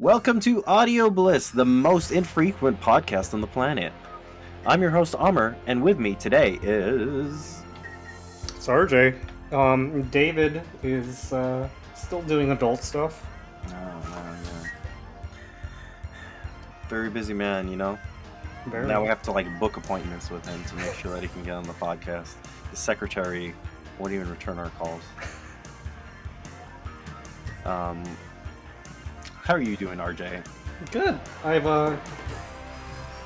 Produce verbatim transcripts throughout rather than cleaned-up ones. Welcome to Audio Bliss, the most infrequent podcast on the planet. I'm your host, Amr, and with me today is... It's R J. Um, David is uh, still doing adult stuff. Oh, oh, yeah. Very busy man, you know? Very. Now we have to, like, book appointments with him to make sure that he can get on the podcast. His secretary won't even return our calls. Um... How are you doing, R J? Good. I've, uh,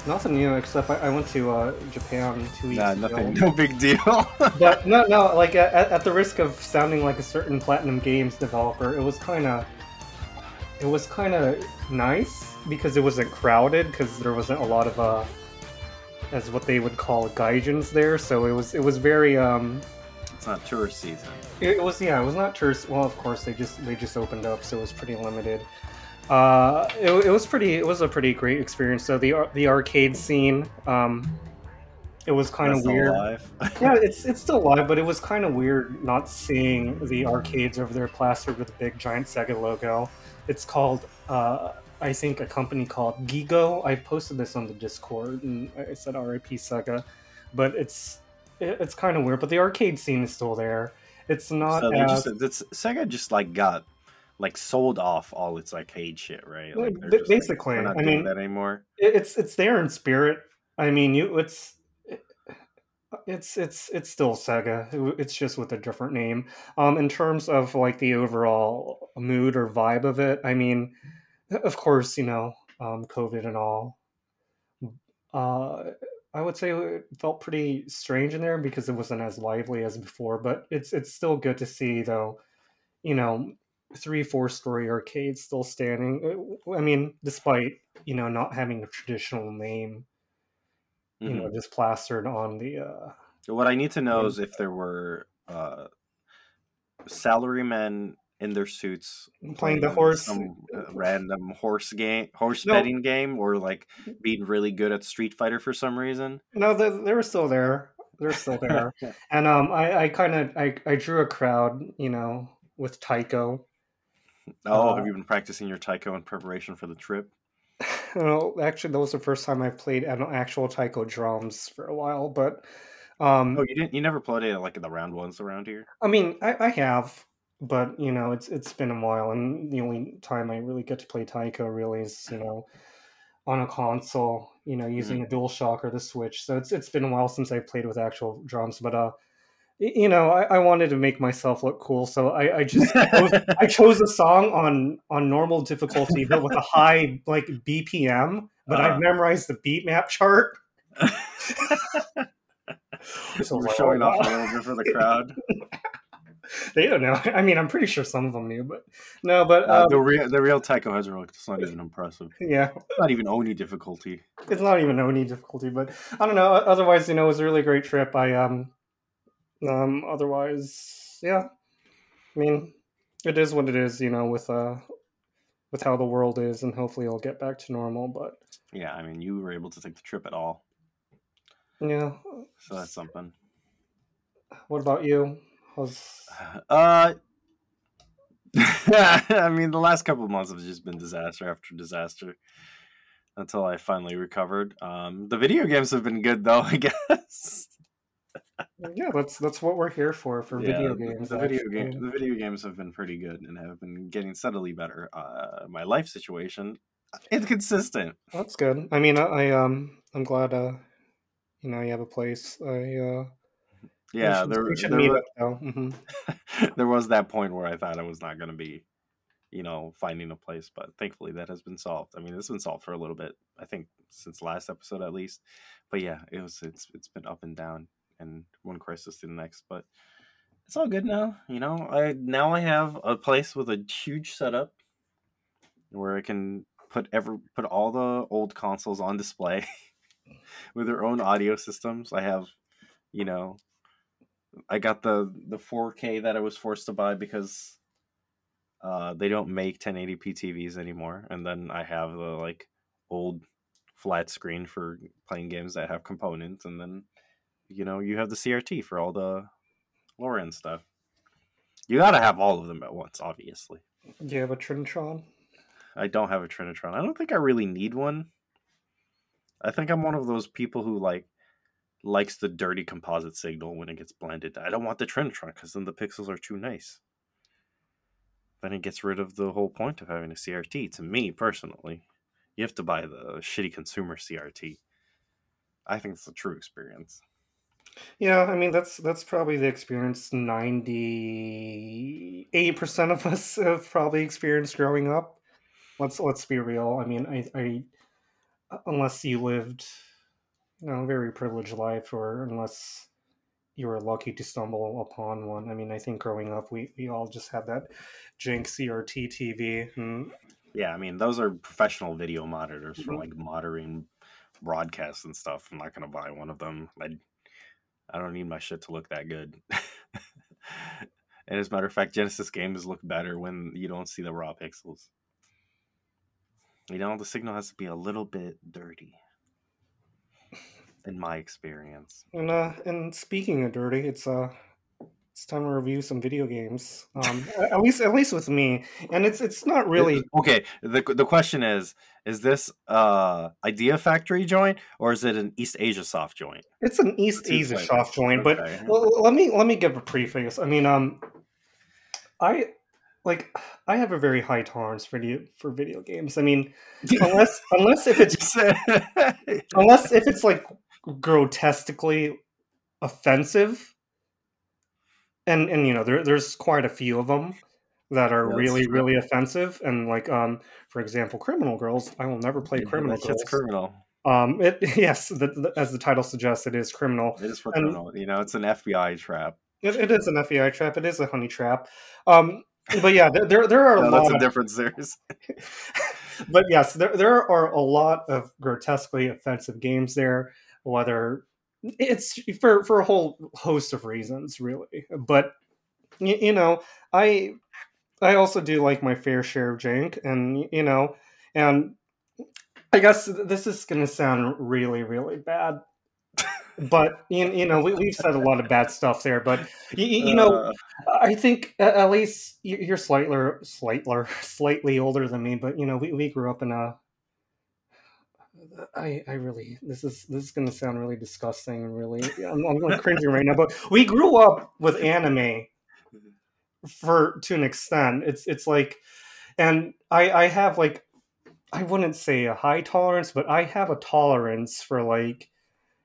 nothing new except I, I went to uh, Japan two weeks ago. Nah, nothing. No big deal. But, no, no, like, at, at the risk of sounding like a certain Platinum Games developer, it was kind of, it was kind of nice because it wasn't crowded, because there wasn't a lot of, uh, as what they would call gaijins there, so it was, it was very, um... It's not tourist season. It was, yeah, it was not tourist, well, of course, they just, they just opened up, so it was pretty limited. Uh, it, it was pretty. It was a pretty great experience. So the the arcade scene, um, it was kind of weird. Yeah, it's it's still live, but it was kind of weird not seeing the arcades over there plastered with a big giant Sega logo. It's called, uh, I think, a company called Gigo. I posted this on the Discord, and I said R I P Sega, but it's it, it's kind of weird. But the arcade scene is still there. It's not. So as... just, it's, Sega just like got. Like sold off all its arcade shit, right? Like they're just basically, like, we're not I doing mean, that anymore. It's it's there in spirit. I mean, you it's it's it's it's still Sega. It's just with a different name. Um, in terms of like the overall mood or vibe of it, I mean, of course, you know, um, COVID and all. Uh, I would say it felt pretty strange in there because it wasn't as lively as before. But it's it's still good to see, though. You know. Three, four-story arcades still standing. I mean, despite, you know, not having a traditional name, you mm-hmm. know, just plastered on the... Uh, what I need to know is if there were uh, salarymen in their suits playing, playing the horse, some uh, random horse game, horse no. betting game, or like being really good at Street Fighter for some reason. No, they, they were still there. They're still there. And um, I, I kind of I, I drew a crowd, you know, with Taiko. Oh, uh, have you been practicing your taiko in preparation for the trip? Well, actually, that was the first time I played an actual taiko drums for a while. But um, oh, you didn't? You never played it like in the round ones around here? I mean, I, I have, but you know, it's it's been a while, and the only time I really get to play taiko really is you know on a console, you know, using mm-hmm. a DualShock or the Switch. So it's it's been a while since I played with actual drums, but uh. You know, I, I wanted to make myself look cool, so I, I just chose, I chose a song on, on normal difficulty, but with a high like B P M. But uh-huh. I memorized the beat map chart. So we're showing off a little bit for the crowd. They don't know. I mean, I'm pretty sure some of them knew, but no. But uh, um, the real the real Taiko has a it's not even impressive. Yeah, it's not even Oni difficulty. It's not even Oni difficulty, but I don't know. Otherwise, you know, it was a really great trip. I um. Um, otherwise, yeah, I mean, it is what it is, you know, with, uh, with how the world is, and hopefully it'll get back to normal, but... Yeah, I mean, you were able to take the trip at all. Yeah. So that's something. What about you? How's... Uh, I mean, the last couple of months have just been disaster after disaster until I finally recovered. Um, the video games have been good, though, I guess. Yeah, that's that's what we're here for for yeah, video games. The, the video games, the video games have been pretty good and have been getting steadily better. Uh, my life situation, it's consistent. That's good. I mean, I, I um, I'm glad uh, you know, you have a place. I uh, yeah, should, there, there, there, was, mm-hmm. there was that point where I thought I was not going to be, you know, finding a place, but thankfully that has been solved. I mean, it's been solved for a little bit, I think, since last episode at least. But yeah, it was it's it's been up and down. And one crisis to the next, but it's all good now. You know, I now I have a place with a huge setup where I can put every put all the old consoles on display with their own audio systems. I have, you know, I got the the four K that I was forced to buy because uh, they don't make ten eighty p T Vs anymore, and then I have the like old flat screen for playing games that have components, and then. You know, you have the C R T for all the lower end stuff. You gotta have all of them at once, obviously. Do you have a Trinitron? I don't have a Trinitron. I don't think I really need one. I think I'm one of those people who like likes the dirty composite signal when it gets blended. I don't want the Trinitron because then the pixels are too nice. Then it gets rid of the whole point of having a C R T. To me, personally, you have to buy the shitty consumer C R T. I think it's a true experience. Yeah, I mean, that's that's probably the experience ninety-eight percent of us have probably experienced growing up. Let's let's be real. I mean, I, I unless you lived, you know, a very privileged life, or unless you were lucky to stumble upon one. I mean, I think growing up, we, we all just had that jank C R T T V. And... yeah, I mean, those are professional video monitors mm-hmm. for, like, monitoring broadcasts and stuff. I'm not going to buy one of them. I I don't need my shit to look that good. And as a matter of fact, Genesis games look better when you don't see the raw pixels. You know, the signal has to be a little bit dirty. In my experience. And uh, and speaking of dirty, it's uh, it's time to review some video games. Um, at least, at least with me, and it's it's not really okay. the The question is: is this uh Idea Factory joint, or is it an East Asia Soft joint? It's an East Asia Soft joint, but okay. well, let me let me give a preface. I mean, um, I. Like, I have a very high tolerance for video, for video games. I mean, unless unless if it's unless if it's like grotesquely offensive, and and you know there there's quite a few of them that are That's really true. really offensive. And like um, for example, Criminal Girls. I will never play yeah, Criminal Girls. It's criminal. Um, it yes, the, the, as the title suggests, it is criminal. It is for and, criminal. You know, it's an F B I trap. It, it is an F B I trap. It is a honey trap. Um. But yeah, there there are a no, lot. That's a different series. But yes, there there are a lot of grotesquely offensive games there. Whether it's for for a whole host of reasons, really. But you, you know, I I also do like my fair share of jank, and you know, and I guess this is going to sound really really bad. But, you, you know, we, we've said a lot of bad stuff there. But, you, you know, uh, I think at least you're slightly, slightly, slightly older than me. But, you know, we, we grew up in a... I, I really... This is this is going to sound really disgusting and really... I'm, I'm going crazy right now. But we grew up with anime for to an extent. It's it's like... And I, I have, like... I wouldn't say a high tolerance, but I have a tolerance for, like...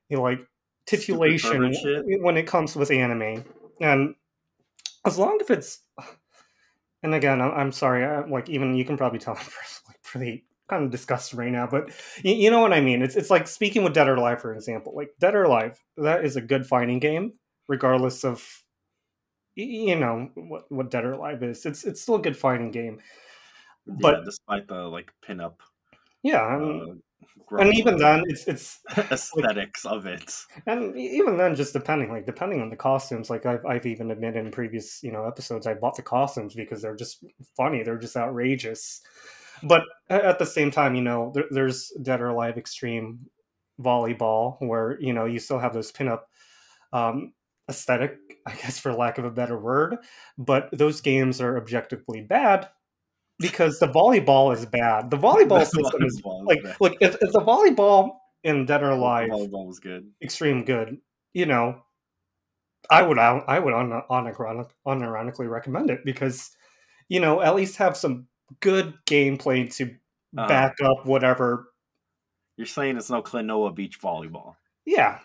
You know, like... titulation when it comes with anime, and as long as it's, and again, I'm sorry, I'm like, even you can probably tell I'm like pretty kind of disgusted right now, but you know what I mean. It's it's like speaking with Dead or Alive, for example. Like Dead or Alive, that is a good fighting game, regardless of you know what what Dead or Alive is. It's it's still a good fighting game, but yeah, despite the like pinup, yeah. I'm, uh, and even then it's it's aesthetics like, of it, and even then just depending like depending on the costumes, like I've, I've even admitted in previous you know episodes I bought the costumes because they're just funny, they're just outrageous. But at the same time, you know there, there's Dead or Alive Extreme Volleyball where you know you still have those pinup um aesthetic, I guess, for lack of a better word, but those games are objectively bad. Because the volleyball is bad. The volleyball system is like, look, if, if the volleyball in Dead or Alive, volleyball was good, extreme good. You know, I would, I would unironically recommend it because, you know, at least have some good gameplay to back uh, up whatever. You're saying it's no Klonoa Beach volleyball. Yeah,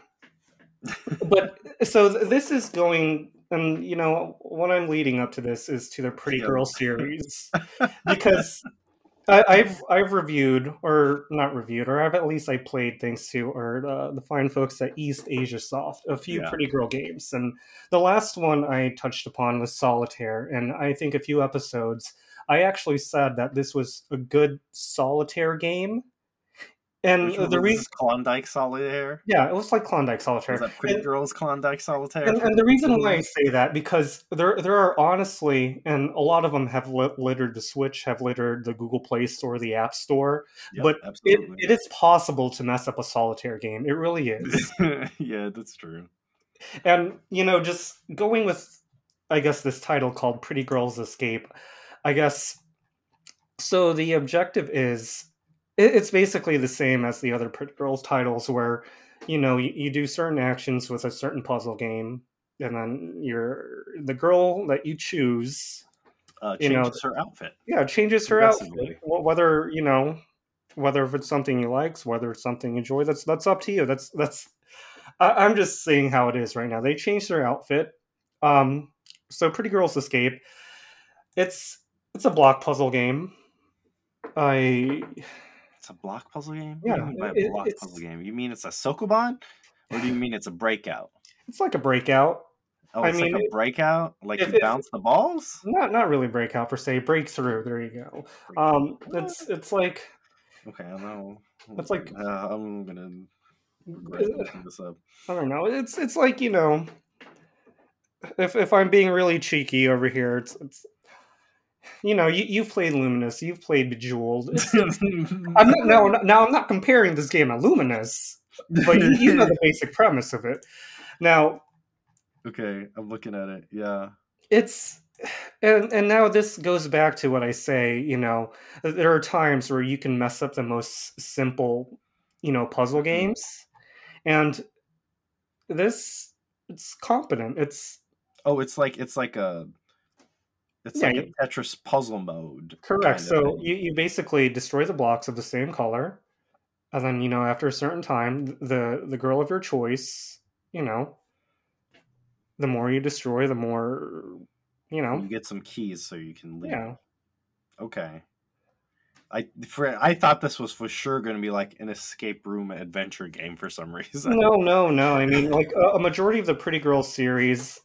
but so this is going. And, you know, what I'm leading up to this is to the Pretty Girl series, because I, I've I've reviewed, or not reviewed, or I've at least I played, thanks to or uh, the fine folks at East Asia Soft, a few yeah. Pretty Girl games. And the last one I touched upon was Solitaire. And I think a few episodes, I actually said that this was a good Solitaire game. And Which the reason Klondike Solitaire, yeah, it was like Klondike Solitaire. Was that Pretty and, Girls Klondike Solitaire? And, and the reason why I say that because there there are honestly, and a lot of them have littered the Switch, have littered the Google Play Store, the App Store. Yep, but it, it is possible to mess up a Solitaire game. It really is. Yeah, that's true. And you know, just going with, I guess, this title called Pretty Girls Escape. I guess So the objective is, it's basically the same as the other Pretty Girls titles where, you know, you, you do certain actions with a certain puzzle game, and then you're the girl that you choose, uh, changes you know, her outfit. Yeah, changes her outfit. Whether, you know, whether if it's something you likes, whether it's something you enjoy, that's that's up to you. That's that's. I, I'm just seeing how it is right now. They changed their outfit. Um, so Pretty Girls Escape. It's it's a block puzzle game. I. It's a block puzzle game? What yeah, do you mean by a block puzzle game? You mean it's a Sokoban? Or do you mean it's a breakout? It's like a breakout. Oh, it's I mean, like a breakout? Like it, you it, bounce the balls? Not not really breakout per se. Breakthrough. There you go. Um, it's it's like... Okay, I don't know. It's like... Uh, I'm going to... I don't know. It's it's like, you know... If if I'm being really cheeky over here, it's... it's You know, you, you've played Luminous, you've played Bejeweled. I'm not, no, now, I'm not comparing this game to Luminous, but you, you know the basic premise of it. Now... Okay, I'm looking at it, yeah. It's... And, and now this goes back to what I say, you know, there are times where you can mess up the most simple, you know, puzzle games. And this... It's competent, it's... Oh, it's like it's like a... It's yeah, like a Tetris puzzle mode. Correct. So you, you basically destroy the blocks of the same color. And then, you know, after a certain time, the, the girl of your choice, you know, the more you destroy, the more, you know. You get some keys so you can leave. Yeah. Okay. I for, I thought this was for sure going to be like an escape room adventure game for some reason. No, no, no. I mean, like a, a majority of the Pretty Girl series...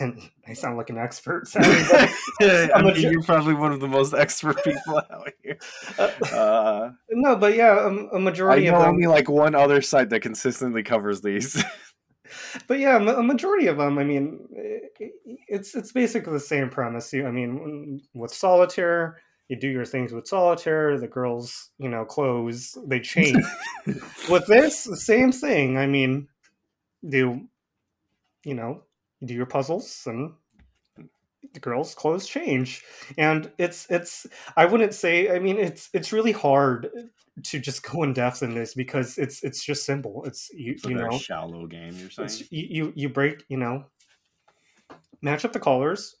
And I sound like an expert. Like, yeah, I mean, you're probably one of the most expert people out here. Uh, no, but yeah, a, a majority of them. I know only like one other site that consistently covers these. But yeah, a majority of them. I mean, it's it's basically the same premise. You, I mean, with solitaire, you do your things with solitaire. The girls, you know, clothes they change. With this, the same thing. I mean, do you know? Do your puzzles and the girls' clothes change, and it's it's. I wouldn't say. I mean, it's it's really hard to just go in depth in this because it's it's just simple. It's you so you know shallow game. You're saying you, you you break you know match up the colors,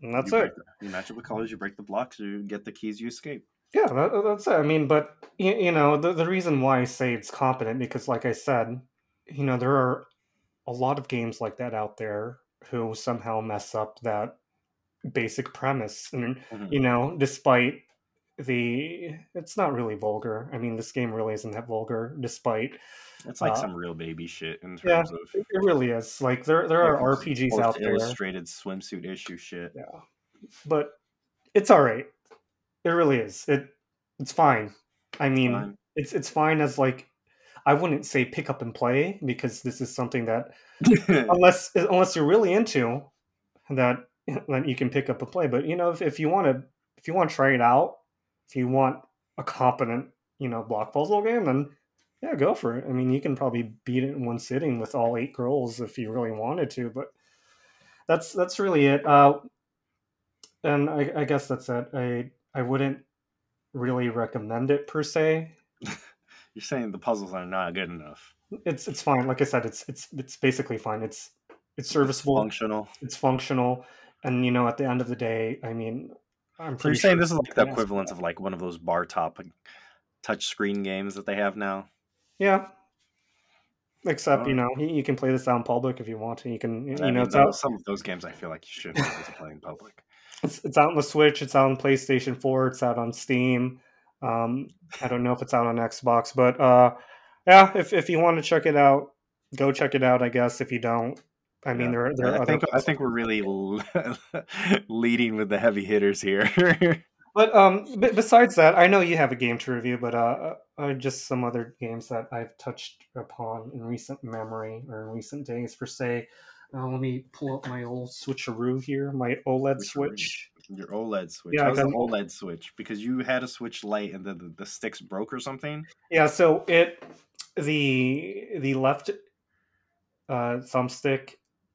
and that's you it. The, you match up the colors. You break the blocks. You get the keys. You escape. Yeah, that, that's it. I mean, but you, you know the the reason why I say it's competent because, like I said, you know there are a lot of games like that out there who somehow mess up that basic premise. And, mm-hmm. you know, despite the, it's not really vulgar. I mean, this game really isn't that vulgar, despite. It's like uh, some real baby shit in terms yeah, of. It really is. Like there, there like are R P Gs out there. Illustrated swimsuit issue shit. Yeah. But it's all right. It really is. It, it's fine. I mean, fine. it's, it's fine as like, I wouldn't say pick up and play because this is something that, unless unless you're really into, that then you can pick up and play. But you know, if, if you want to, if you want to try it out, if you want a competent, you know, block puzzle game, then yeah, go for it. I mean, you can probably beat it in one sitting with all eight girls if you really wanted to. But that's that's really it. Uh, and I, I guess that's it. I I wouldn't really recommend it per se. You're saying the puzzles are not good enough. It's it's fine. Like I said, it's it's it's basically fine. It's it's serviceable. It's functional. It's functional. And you know, at the end of the day, I mean, I'm pretty. So you're sure saying this is like the equivalent of like one of those bar top touch screen games that they have now. Yeah. Except, oh. you know, you can play this out in public if you want to. You can, you I know, mean, it's out. Some of those games I feel like you shouldn't play in public. It's it's out on the Switch. It's out on PlayStation four. It's out on Steam. Um, I don't know if it's out on Xbox, but uh, yeah, if if you want to check it out, go check it out. I guess if you don't, I mean, yeah. there are, there are I other. Think, I think we're really leading with the heavy hitters here. But um, b- besides that, I know you have a game to review, but uh, uh, just some other games that I've touched upon in recent memory or in recent days per se. Uh, let me pull up my old switcheroo here, my OLED switcheroo. Switch. Your OLED Switch. Yeah, how's the OLED Switch? Because you had a Switch Lite and the, the, the sticks broke or something? Yeah, so it the the left uh, thumbstick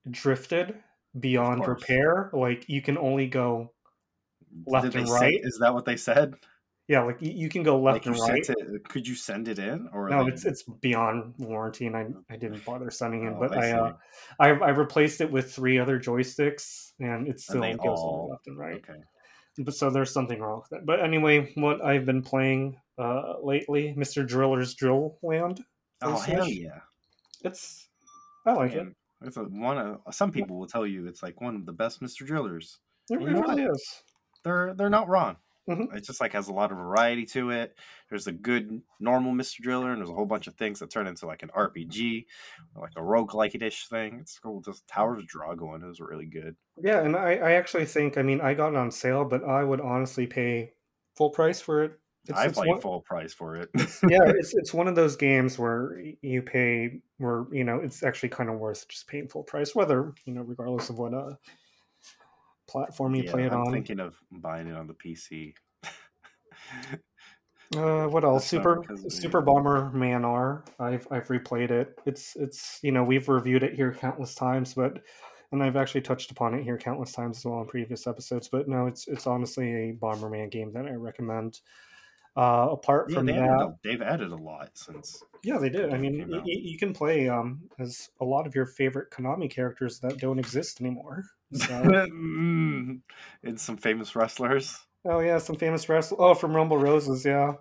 drifted beyond repair. Like, you can only go left and right. Say, is that what they said? Yeah, like you can go left like and right. It, could you send it in? Or no, they... it's it's beyond warranty, and I, I didn't bother sending it. Oh, but I I, uh, I I replaced it with three other joysticks, and it still and goes all... left and right. Okay. But so there's something wrong with that. But anyway, what I've been playing uh, lately, Mister Driller's Drill Land. Oh hell Switch. Yeah! It's I like yeah. it. It's a, one of some people will tell you it's like one of the best Mister Drillers. It really, really is. They're they're not wrong. Mm-hmm. It just like has a lot of variety to it. There's a good normal Mister Driller, and there's a whole bunch of things that turn into like an R P G, or like a roguelike-ish thing. It's cool. Just Towers of Dragon is really good. Yeah, and I, I actually think, I mean, I got it on sale, but I would honestly pay full price for it. It's, I pay full price for it. yeah, it's it's one of those games where you pay, where, you know, it's actually kind of worth just paying full price, whether, you know, regardless of what... Uh, platform you yeah, play it I'm on. I'm thinking of buying it on the P C. uh, what else? That's Super Super Bomber Man R. I've I've replayed it. It's it's you know we've reviewed it here countless times, but and I've actually touched upon it here countless times as well in previous episodes. But no, it's it's honestly a Bomberman game that I recommend. Uh, apart yeah, from they that, added, they've added a lot since. Yeah, they did. I mean, y- you can play um, as a lot of your favorite Konami characters that don't exist anymore. So. mm. And some famous wrestlers. Oh yeah, some famous wrestlers. Oh, from Rumble Roses, yeah.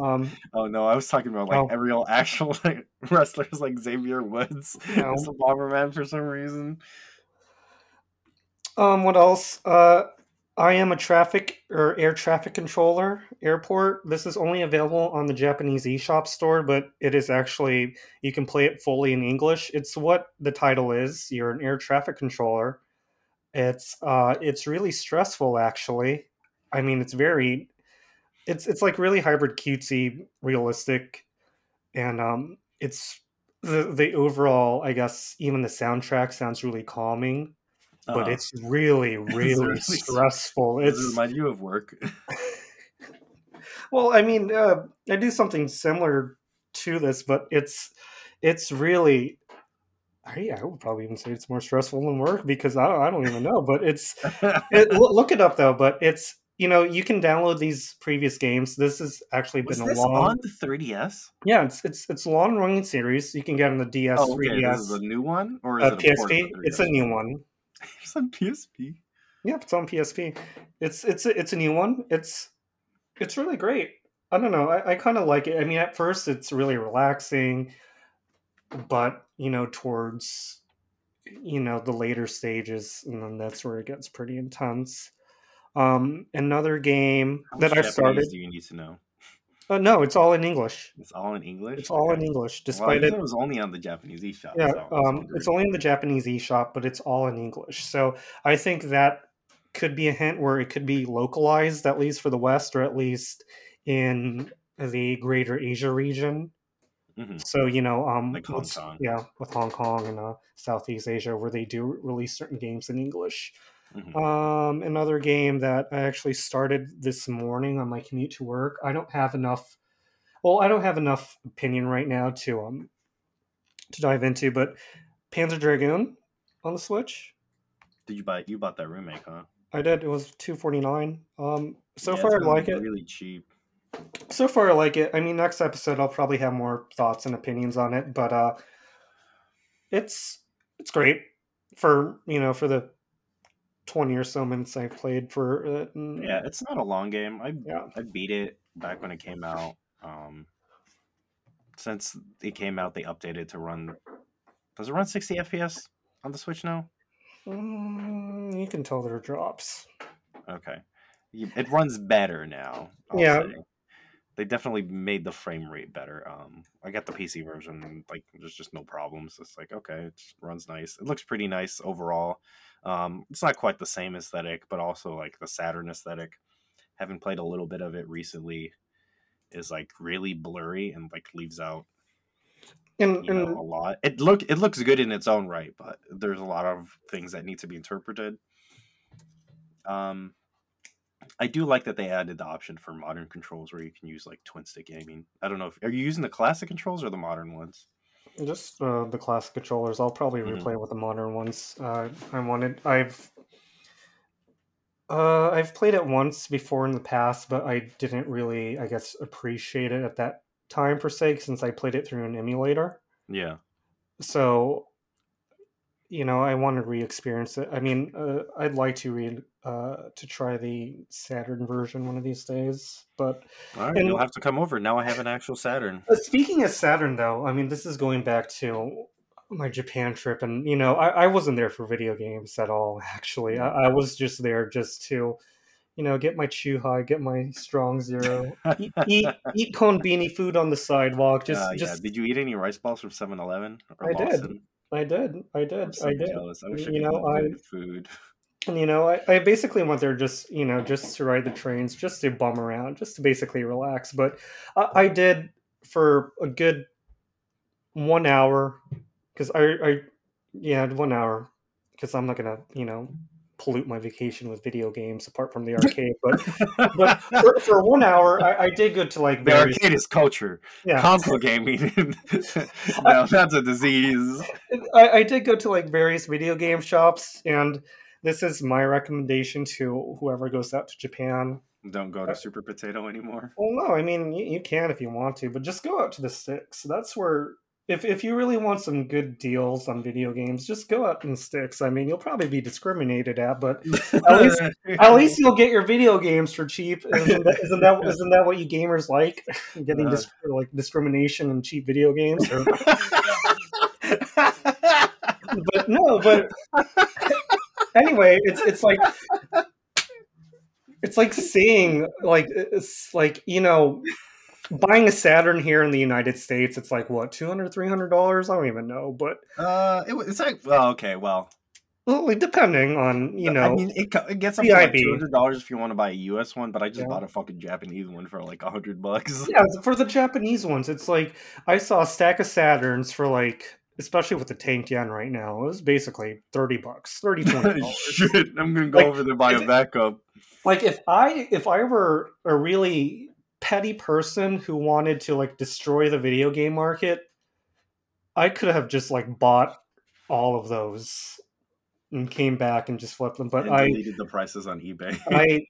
Um, oh no, I was talking about like oh. real actual like, wrestlers like Xavier Woods, no. as a Bomberman for some reason. Um, what else? Uh. I am a traffic or air traffic controller airport. This is only available on the Japanese eShop store, but it is actually, you can play it fully in English. It's what the title is. You're an air traffic controller. It's uh, it's really stressful, actually. I mean, it's very, it's it's like really hybrid cutesy, realistic. And um, it's the, the overall, I guess, even the soundtrack sounds really calming. But uh, it's really, really, it's really stressful. It's, does it remind you of work? Well, I mean, uh, I do something similar to this, but it's it's really, I, I would probably even say it's more stressful than work because I don't, I don't even know. But it's, it, look it up, though. But it's, you know, you can download these previous games. This has actually been Was a this long... on the three D S? Yeah, it's it's it's a long-running series. You can get on the D S, oh, okay. three D S. This is a new one? Or is uh, it a P S P? It's a new one. It's on P S P. Yep, it's on P S P. It's it's it's a new one. It's it's really great. I don't know. I, I kind of like it. I mean, at first, it's really relaxing, but you know, towards you know the later stages, and then that's where it gets pretty intense. Um, another game How that I've Japanese started. Do you need to know? Uh, no, it's all in English. It's all in English? It's all okay. in English, despite well, it... it was only on the Japanese eShop. Yeah, so um, it's only in the Japanese eShop, but it's all in English. So I think that could be a hint where it could be localized, at least for the West, or at least in the greater Asia region. Mm-hmm. So, you know... Um, like Hong Kong. Yeah, with Hong Kong and uh, Southeast Asia, where they do release certain games in English. Mm-hmm. Um, another game that I actually started this morning on my commute to work. I don't have enough. Well, I don't have enough opinion right now to um to dive into. But Panzer Dragoon on the Switch. Did you buy? You bought that remake, huh? I did. It was two forty-nine. Um, so yeah, far I like it. Really cheap. So far I like it. I mean, next episode I'll probably have more thoughts and opinions on it. But uh, it's it's great for you know for the. twenty or so minutes I've played for it. And... Yeah, it's not a long game. I yeah. I beat it back when it came out. Um, since it came out, they updated it to run... Does it run sixty F P S on the Switch now? Mm, you can tell there are drops. Okay. It runs better now. I'll yeah. Say. They definitely made the frame rate better. Um, I got the P C version, and, like, there's just no problems. It's like, okay, it just runs nice. It looks pretty nice overall. Um, it's not quite the same aesthetic, but also, like, the Saturn aesthetic. Having played a little bit of it recently is, like, really blurry and, like, leaves out and, you know, and... a lot. It look it looks good in its own right, but there's a lot of things that need to be interpreted. Um... I do like that they added the option for modern controls where you can use like twin stick aiming. I don't know if are you using the classic controls or the modern ones? Just uh, the classic controllers. I'll probably replay mm-hmm. with the modern ones. Uh, I wanted. I've Uh, I've played it once before in the past, but I didn't really, I guess, appreciate it at that time per se, since I played it through an emulator. Yeah. So, you know, I want to re-experience it. I mean, uh, I'd like to re- uh, to try the Saturn version one of these days, but... All right, and, you'll have to come over. Now I have an actual Saturn. Uh, speaking of Saturn, though, I mean, this is going back to my Japan trip, and you know, I, I wasn't there for video games at all. Actually, I, I was just there just to, you know, get my Chuhai, get my Strong Zero, eat, eat eat Konbini food on the sidewalk. Just, uh, yeah. just. Did you eat any rice balls from seven eleven? I Boston? did, I did, I did, so I did. Jealous. I wish you know, I food. And you know, I, I basically went there just, you know, just to ride the trains, just to bum around, just to basically relax. But I, I did for a good one hour. Because I, I, yeah, one hour. Because I'm not gonna, you know, pollute my vacation with video games apart from the arcade. But, but for, for one hour, I, I did go to like the various... arcade is culture. Yeah, console gaming. No, that's a disease. I, I did go to like various video game shops, and this is my recommendation to whoever goes out to Japan. Don't go to Super Potato anymore. Well, no, I mean you, you can if you want to, but just go out to the Sticks. That's where. If if you really want some good deals on video games, just go out in Sticks. I mean, you'll probably be discriminated at, but at least at least you'll get your video games for cheap. Isn't that isn't that, isn't that what you gamers like? Getting uh, dis- like discrimination and cheap video games. Or... but no, but anyway, it's it's like. It's like seeing like it's like you know. Buying a Saturn here in the United States, it's like, what, two hundred dollars, three hundred dollars? I don't even know, but... Uh, it, it's like, well, okay, well... Well, depending on, you know... I mean, it, it gets up to like two hundred dollars if you want to buy a U S one, but I just yeah. bought a fucking Japanese one for like one hundred bucks. Yeah, for the Japanese ones, it's like, I saw a stack of Saturns for like... Especially with the tanked yen right now, it was basically thirty bucks, thirty, twenty dollars. Shit, I'm gonna go like, over there and buy a backup. Like, if I, if I were a really... petty person who wanted to like destroy the video game market, I could have just like bought all of those and came back and just flipped them. But and I deleted the prices on eBay. I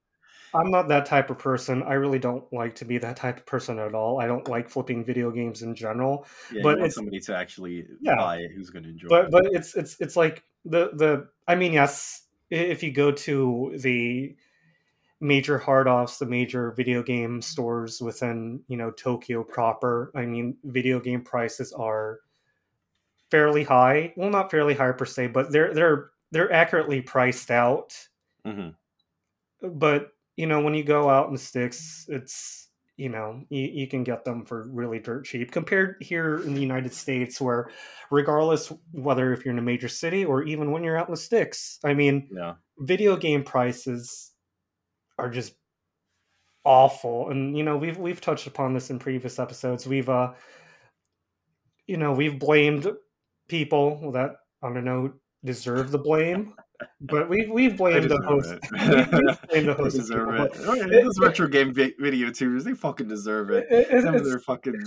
I'm not that type of person. I really don't like to be that type of person at all. I don't like flipping video games in general. Yeah, but you want it's, somebody to actually yeah, buy it who's going to enjoy. But it. but it's it's it's like the the I mean yes, if you go to the major hard-offs, the major video game stores within, you know, Tokyo proper. I mean, video game prices are fairly high. Well, not fairly high per se, but they're they're they're accurately priced out. Mm-hmm. But you know, when you go out in Sticks, it's you know you, you can get them for really dirt cheap compared here in the United States, where regardless whether if you're in a major city or even when you're out in the Sticks, I mean, yeah. video game prices. Are just awful, and you know we've we've touched upon this in previous episodes. We've uh, you know, we've blamed people that I don't know deserve the blame, but we've we've blamed the host. We've blamed the host. They deserve it. It, Those it, retro game video tubers, they fucking deserve it. it, it Some of their fucking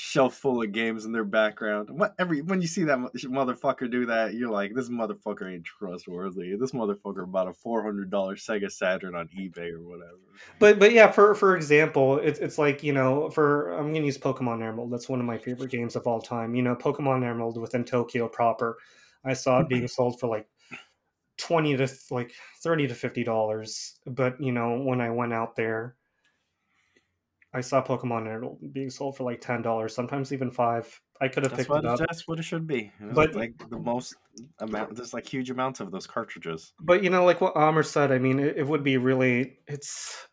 shelf full of games in their background. What every when you see that motherfucker do that, you're like, this motherfucker ain't trustworthy. This motherfucker bought a four hundred dollars Sega Saturn on eBay or whatever. But but yeah, for for example, it's it's like, you know, for I'm gonna use Pokemon Emerald. That's one of my favorite games of all time. You know, Pokemon Emerald within Tokyo proper, I saw it being sold for like twenty to like thirty to fifty dollars. But you know, when I went out there. I saw Pokemon Emerald being sold for like ten dollars, sometimes even five. I could have that's picked what, it up. That's what it should be. It but like the most amount, there's like huge amounts of those cartridges. But you know, like what Amr said, I mean, it, it would be really, it's,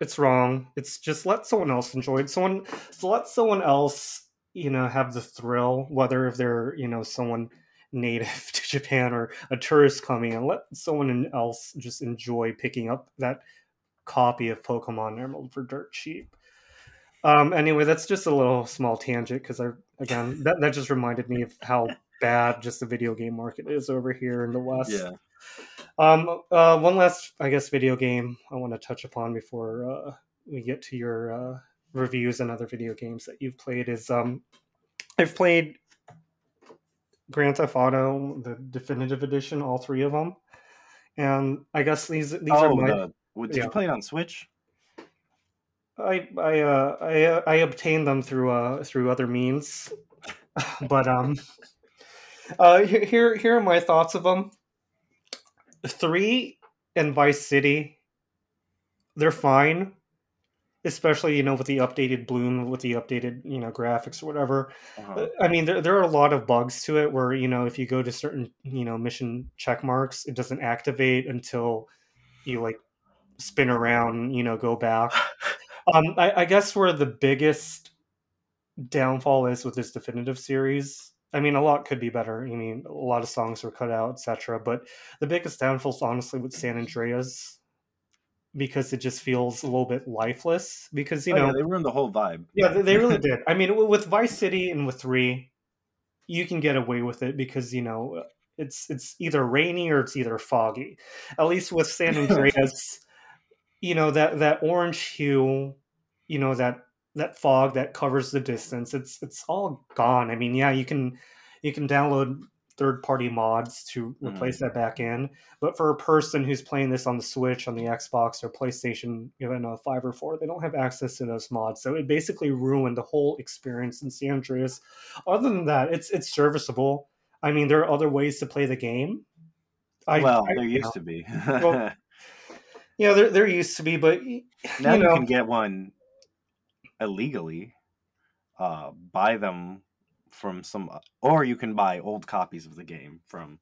it's wrong. It's just let someone else enjoy it. Someone, so let someone else, you know, have the thrill, whether if they're you know someone native to Japan or a tourist coming, and let someone else just enjoy picking up that copy of Pokemon Emerald for dirt cheap. Um, anyway, that's just a little small tangent because I again that, that just reminded me of how bad just the video game market is over here in the West. Yeah. Um. Uh. One last, I guess, video game I want to touch upon before uh, we get to your uh, reviews and other video games that you've played is um, I've played Grand Theft Auto, the Definitive Edition, all three of them, And I guess these these oh, are. Oh, my... did yeah. you play it on Switch? I I uh, I uh, I obtained them through uh through other means, but um, uh here here are my thoughts of them. Three and Vice City, they're fine, especially you know with the updated bloom, with the updated you know graphics or whatever. Uh-huh. I mean there there are a lot of bugs to it where you know if you go to certain you know mission check marks, it doesn't activate until you like spin around, you know, go back. Um, I, I guess where the biggest downfall is with this definitive series, I mean, a lot could be better. I mean, a lot of songs were cut out, et cetera. But the biggest downfall is honestly with San Andreas, because it just feels a little bit lifeless. Because, you oh, know... Yeah, they ruined the whole vibe. Yeah, they, they really did. I mean, with Vice City and with three, you can get away with it because, you know, it's it's either rainy or it's either foggy. At least with San Andreas... You know, that, that orange hue, you know, that that fog that covers the distance, it's it's all gone. I mean, yeah, you can you can download third-party mods to replace mm-hmm. that back in. But for a person who's playing this on the Switch, on the Xbox, or PlayStation, you know, five or four, they don't have access to those mods. So it basically ruined the whole experience in San Andreas. Other than that, it's it's serviceable. I mean, there are other ways to play the game. I, well, I, there used know. to be. Well, yeah, there there used to be, but now you know. You can get one illegally, uh, buy them from some, or you can buy old copies of the game from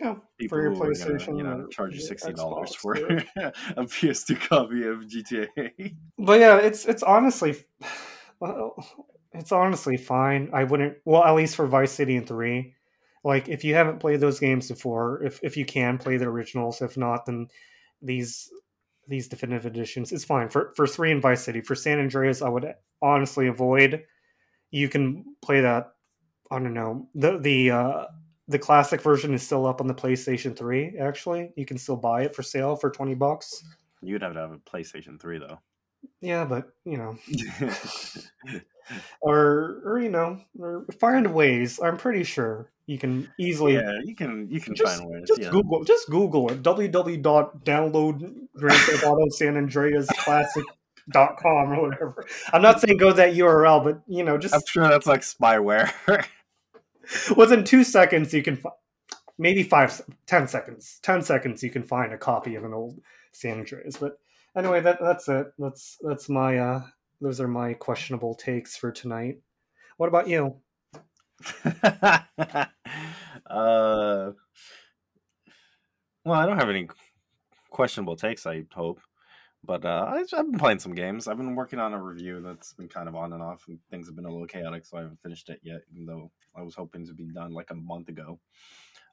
yeah, people for your who PlayStation, are gonna, you know, charge you sixty dollars for yeah. a P S two copy of G T A. But yeah, it's it's honestly, well, it's honestly fine. I wouldn't, well, at least for Vice City and three, like if you haven't played those games before, if if you can play the originals, if not, then these. These definitive editions, it's fine for for three and Vice City. For San Andreas, I would honestly avoid. You can play that. I don't know the the uh, the classic version is still up on the PlayStation three. Actually, you can still buy it for sale for twenty bucks. You'd have to have a PlayStation three though. Yeah, but you know, or or you know, or find ways. I'm pretty sure you can easily. Yeah, you can you can just, find ways. Just yeah. Google, just Google it. w w w dot download grand theft auto san andreas classic dot com or whatever. I'm not saying go that U R L, but you know, just. I'm sure that's like spyware. Within two seconds, you can find. Maybe five, ten seconds. Ten seconds, you can find a copy of an old San Andreas, but. Anyway, that that's it. That's that's my uh, those are my questionable takes for tonight. What about you? uh, well, I don't have any questionable takes. I hope, but uh, I, I've been playing some games. I've been working on a review that's been kind of on and off, and things have been a little chaotic, so I haven't finished it yet. Even though I was hoping to be done like a month ago,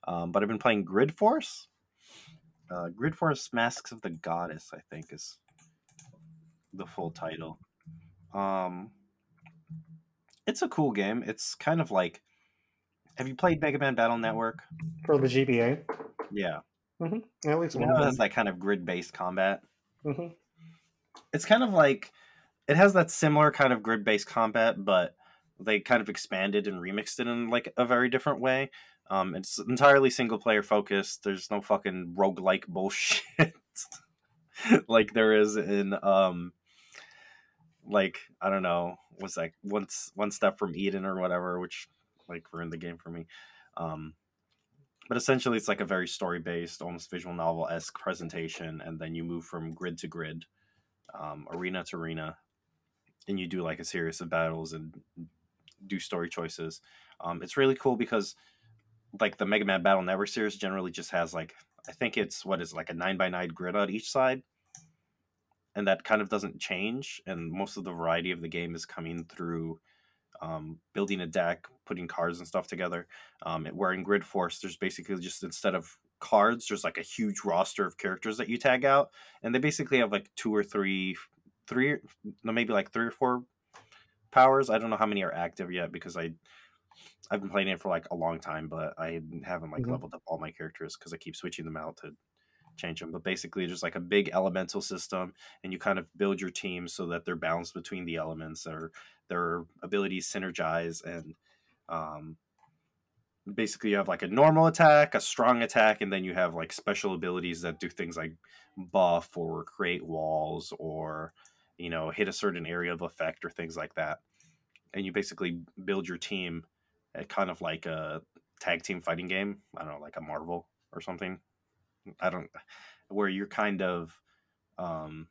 um, but I've been playing Gridforce. Uh, Gridforce: Masks of the Goddess, I think, is the full title. Um, it's a cool game. It's kind of like... Have you played Mega Man Battle Network? For the G B A? Yeah. Mm-hmm. yeah at least one. You know, it has that kind of grid-based combat. Mm-hmm. It's kind of like... It has that similar kind of grid-based combat, but they kind of expanded and remixed it in like a very different way. Um, it's entirely single-player focused. There's no fucking roguelike bullshit like there is in, um, like, I don't know, what's that, one, one Step from Eden or whatever, which, like, ruined the game for me. Um, but essentially it's like a very story-based, almost visual novel-esque presentation, and then you move from grid to grid, um, arena to arena, and you do, like, a series of battles and do story choices. Um, it's really cool because... Like the Mega Man Battle Network series generally just has like, I think it's what is like a nine by nine grid on each side. And that kind of doesn't change. And most of the variety of the game is coming through um, building a deck, putting cards and stuff together. Um, where in Gridforce, there's basically just instead of cards, there's like a huge roster of characters that you tag out. And they basically have like two or three, three, no, maybe like three or four powers. I don't know how many are active yet because I... I've been playing it for like a long time, but I haven't like mm-hmm. leveled up all my characters because I keep switching them out to change them. But basically there's like a big elemental system and you kind of build your team so that they're balanced between the elements or their abilities synergize. And um, basically you have like a normal attack, a strong attack, and then you have like special abilities that do things like buff or create walls or, you know, hit a certain area of effect or things like that. And you basically build your team at kind of like a tag team fighting game. I don't know, like a Marvel or something. I don't, where you're kind of um,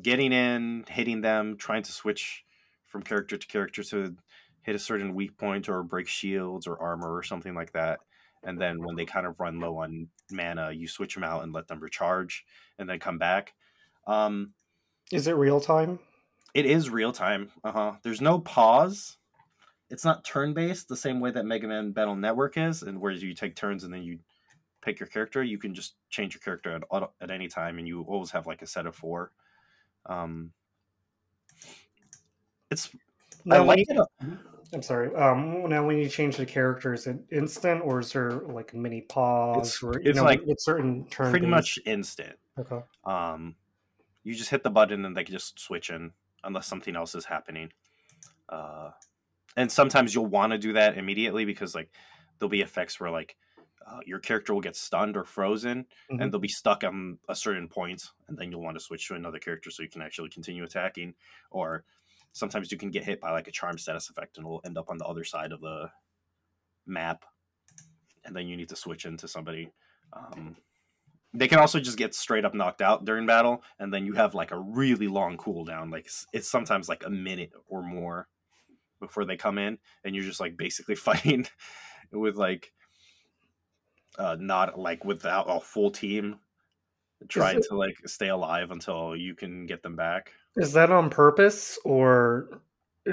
getting in, hitting them, trying to switch from character to character to hit a certain weak point or break shields or armor or something like that. And then when they kind of run low on mana, you switch them out and let them recharge and then come back. Um, Is it real time? It is real time. Uh-huh. There's no pause. It's not turn-based the same way that Mega Man Battle Network is, and where you take turns and then you pick your character. You can just change your character at auto, at any time, and you always have like a set of four. Um, it's now, I like it. You, I'm sorry. Um, now, when you change the character, is it instant, or is there like a mini pause? It's, or, you it's know, like with certain turn. Pretty much instant. Okay. Um, you just hit the button, and they can just switch in, unless something else is happening. Uh, and sometimes you'll want to do that immediately because, like, there'll be effects where, like, uh, your character will get stunned or frozen, mm-hmm. and they'll be stuck on a certain point, and then you'll want to switch to another character so you can actually continue attacking. Or sometimes you can get hit by, like, a charm status effect, and it'll end up on the other side of the map, and then you need to switch into somebody. Um, they can also just get straight up knocked out during battle, and then you have, like, a really long cooldown. Like, it's sometimes, like, a minute or more before they come in, and you're just like basically fighting with like uh not like without a full team trying it, to like stay alive until you can get them back. Is that on purpose, or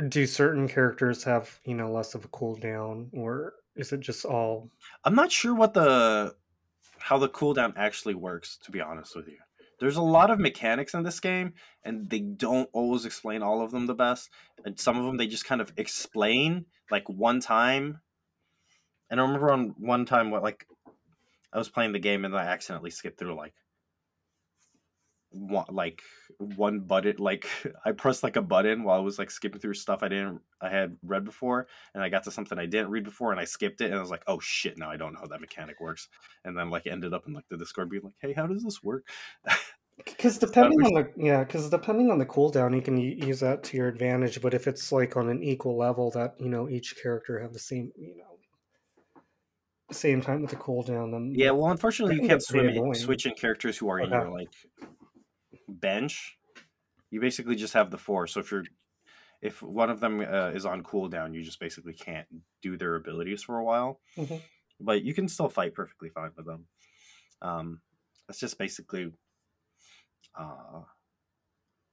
do certain characters have, you know, less of a cooldown, or is it just all... I'm not sure what the how the cooldown actually works, to be honest with you. There's a lot of mechanics in this game, and they don't always explain all of them the best. And some of them, they just kind of explain, like, one time. And I remember on one time, what like, I was playing the game, and I accidentally skipped through, like, one, like, one button. Like, I pressed, like, a button while I was, like, skipping through stuff I didn't, I had read before. And I got to something I didn't read before, and I skipped it. And I was like, oh, shit, now I don't know how that mechanic works. And then, like, ended up in, like, the Discord being like, hey, how does this work? Because depending on the yeah, because depending on the cooldown, you can use that to your advantage. But if it's like on an equal level, that, you know, each character have the same, you know, same time with the cooldown. Then yeah, well, unfortunately, you can't swim, switch in characters who are in okay. your like bench. You basically just have the four. So if you're if one of them uh, is on cooldown, you just basically can't do their abilities for a while. Mm-hmm. But you can still fight perfectly fine with them. Um, that's just basically. Uh,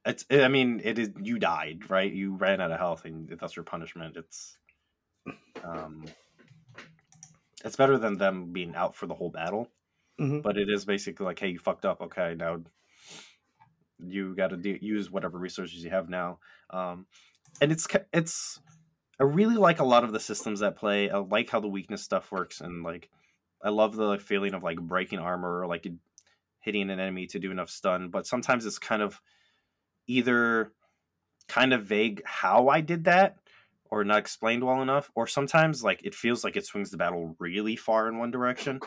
it's. It, I mean, it is. You died, right? You ran out of health, and that's your punishment. It's, um, it's better than them being out for the whole battle. Mm-hmm. But it is basically like, hey, you fucked up. Okay, now you got to de- use whatever resources you have now. Um, and it's it's. I really like a lot of the systems that play. I like how the weakness stuff works, and like, I love the like, feeling of like breaking armor, or, like. It, hitting an enemy to do enough stun, but sometimes it's kind of either kind of vague how I did that or not explained well enough, or sometimes like it feels like it swings the battle really far in one direction,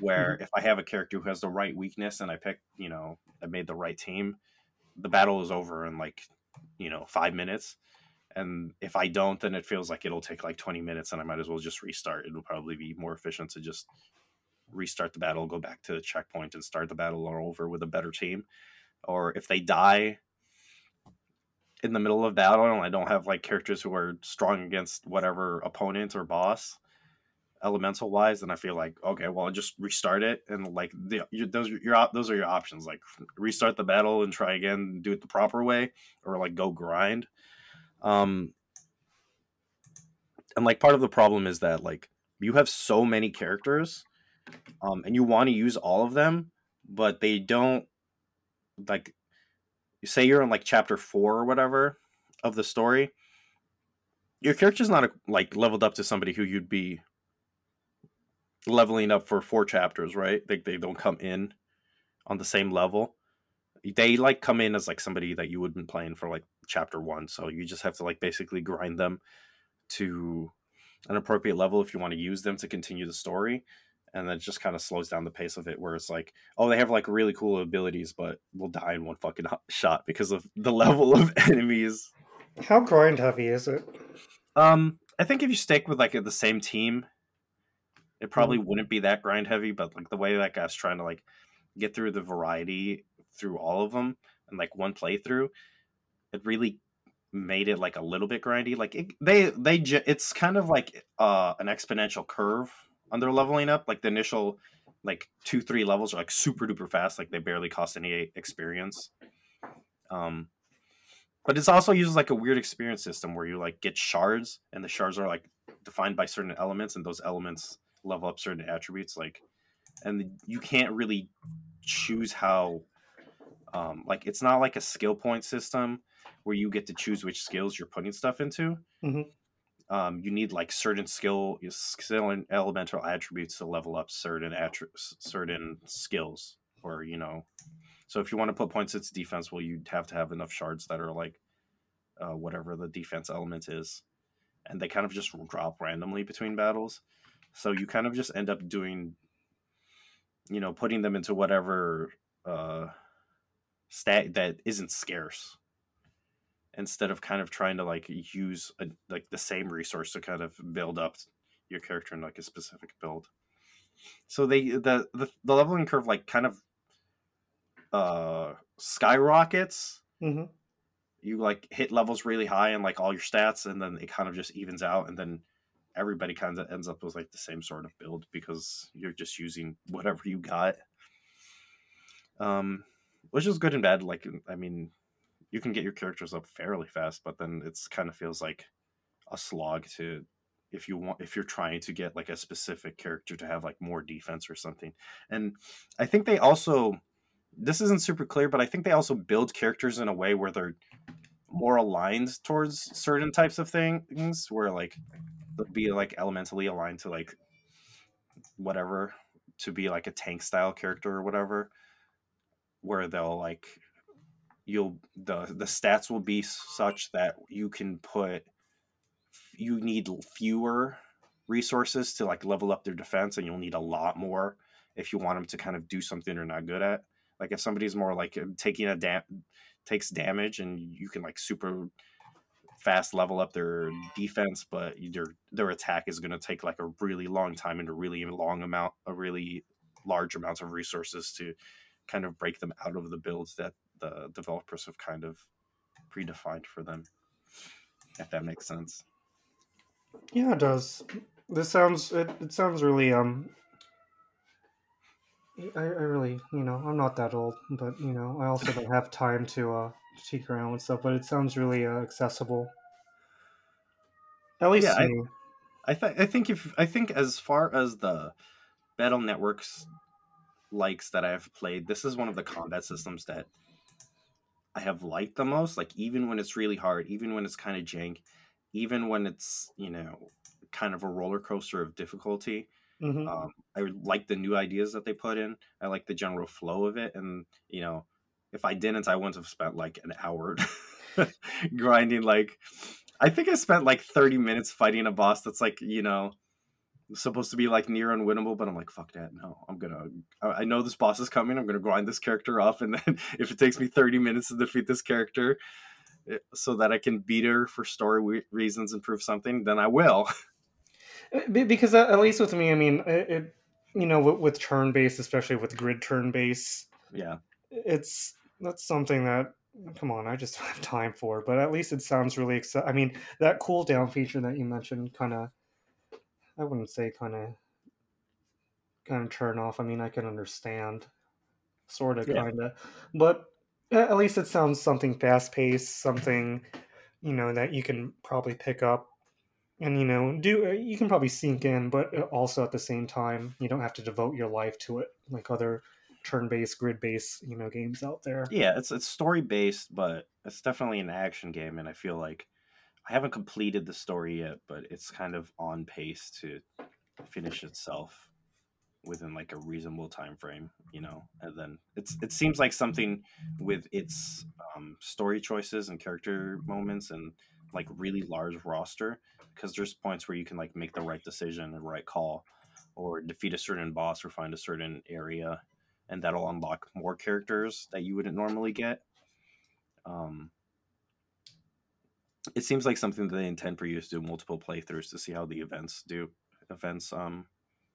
where mm-hmm. if I have a character who has the right weakness and I pick, you know, I made the right team, the battle is over in like, you know, five minutes. And if I don't, then it feels like it'll take like twenty minutes and I might as well just restart. It'll probably be more efficient to just restart the battle, go back to the checkpoint and start the battle all over with a better team. Or if they die in the middle of battle and I don't have like characters who are strong against whatever opponent or boss elemental wise, then I feel like, okay, well, I'll just restart it. And like the, you, those, are your, those are your options, like restart the battle and try again, do it the proper way, or like go grind. Um, and like part of the problem is that like you have so many characters, Um, and you want to use all of them, but they don't, like, say you're in, like, chapter four or whatever of the story, your character's not, a, like, leveled up to somebody who you'd be leveling up for four chapters, right? Like, they, they don't come in on the same level. They, like, come in as, like, somebody that you would have been playing for, like, chapter one, so you just have to, like, basically grind them to an appropriate level if you want to use them to continue the story. And that just kind of slows down the pace of it, where it's like, oh, they have like really cool abilities, but we'll die in one fucking shot because of the level of enemies. How grind heavy is it? Um, I think if you stick with like the same team, it probably wouldn't be that grind heavy. But like the way that guy's trying to like get through the variety through all of them and like one playthrough, it really made it like a little bit grindy. Like it, they they ju- it's kind of like uh, an exponential curve. On their leveling up, like the initial like two, three levels are like super duper fast. Like they barely cost any experience. Um, but it's also uses like a weird experience system where you like get shards, and the shards are like defined by certain elements, and those elements level up certain attributes. Like, and you can't really choose how, um, like it's not like a skill point system where you get to choose which skills you're putting stuff into. Mm-hmm. Um, you need like certain skill, skill and elemental attributes to level up certain attri- certain skills, or you know. So if you want to put points into defense, well, you'd have to have enough shards that are like uh, whatever the defense element is, and they kind of just drop randomly between battles. So you kind of just end up doing, you know, putting them into whatever uh, stat that isn't scarce, instead of kind of trying to like use a, like the same resource to kind of build up your character in like a specific build. So they, the, the, the leveling curve, like kind of uh, skyrockets. Mm-hmm. You like hit levels really high and like all your stats, and then it kind of just evens out. And then everybody kind of ends up with like the same sort of build because you're just using whatever you got. Um, which is good and bad. Like, I mean, you can get your characters up fairly fast, but then it's kind of feels like a slog to, if you want, if you're trying to get like a specific character to have like more defense or something. And I think they also, this isn't super clear, but I think they also build characters in a way where they're more aligned towards certain types of things, where like they'll be like elementally aligned to like whatever, to be like a tank style character or whatever, where they'll like, you'll the the stats will be such that you can put, you need fewer resources to like level up their defense, and you'll need a lot more if you want them to kind of do something they're not good at. Like if somebody's more like taking a da- takes damage, and you can like super fast level up their defense, but their their attack is going to take like a really long time and a really long amount, a really large amounts of resources to kind of break them out of the builds that the developers have kind of predefined for them, if that makes sense. Yeah, it does. This sounds, it, it sounds really, um, I, I really, you know, I'm not that old, but, you know, I also don't have time to uh, cheek around with stuff, but it sounds really uh, accessible. At least, yeah, you. I, I, th- I think if, I think as far as the Battle Networks likes that I've played, this is one of the combat systems that I have liked the most. Like even when it's really hard, even when it's kind of jank, even when it's, you know, kind of a roller coaster of difficulty. Mm-hmm. um, I like the new ideas that they put in. I like the general flow of it, and you know, if I didn't, I wouldn't have spent like an hour grinding. Like I think I spent like thirty minutes fighting a boss that's like, you know, supposed to be like near unwinnable, but I'm like, fuck that, no, I'm gonna, I know this boss is coming, I'm gonna grind this character up, and then if it takes me thirty minutes to defeat this character so that I can beat her for story reasons and prove something, then I will. Because at least with me, I mean, it, you know, with turn-based, especially with grid turn-based, yeah, it's, that's something that, come on, I just don't have time for, but at least it sounds really exciting. I mean, that cooldown feature that you mentioned kind of, I wouldn't say kind of kind of turn off. I mean, I can understand, sort of, yeah. kind of. But at least it sounds something fast-paced, something, you know, that you can probably pick up and, you know, do. You can probably sink in, but also at the same time, you don't have to devote your life to it like other turn-based, grid-based, you know, games out there. Yeah, it's it's story-based, but it's definitely an action game, and I feel like I haven't completed the story yet, but it's kind of on pace to finish itself within like a reasonable time frame, you know. And then it's it seems like something with its um, story choices and character moments and like really large roster, because there's points where you can like make the right decision and right call, or defeat a certain boss or find a certain area, and that'll unlock more characters that you wouldn't normally get. Um, it seems like something that they intend for you to do multiple playthroughs to see how the events do events um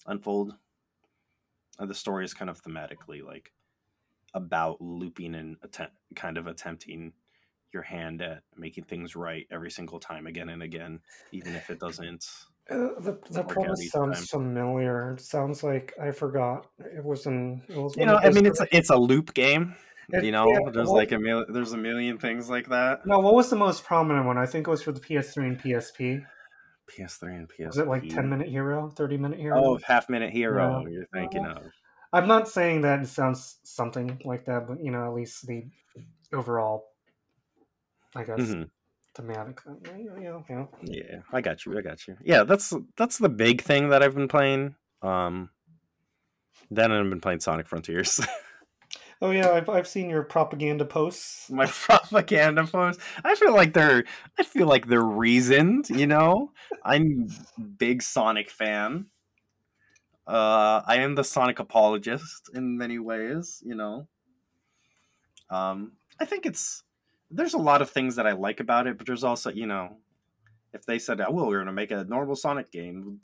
unfold. And the story is kind of thematically like about looping and attempt, kind of attempting your hand at making things right every single time, again and again, even if it doesn't. Uh, the the premise sounds time. familiar. It sounds like I forgot it was in. It was you know, I mean, it's a, it's a loop game. It, you know, yeah, there's well, like a mil- there's a million things like that. No, what was the most prominent one? I think it was for the P S three and P S P. P S three and P S P. Was it like ten minute hero, thirty minute hero? Oh, half minute hero. Yeah. You're thinking of. I'm not saying that it sounds something like that, but you know, at least the overall, I guess, mm-hmm. thematic. You know, you know. Yeah, I got you. I got you. Yeah, that's that's the big thing that I've been playing. Um, then I've been playing Sonic Frontiers. Oh yeah, I've I've seen your propaganda posts. My propaganda posts. I feel like they're I feel like they're reasoned, you know? I'm a big Sonic fan. Uh, I am the Sonic apologist in many ways, you know. Um, I think it's there's a lot of things that I like about it, but there's also, you know, if they said, "Oh, well, we're going to make a normal Sonic game."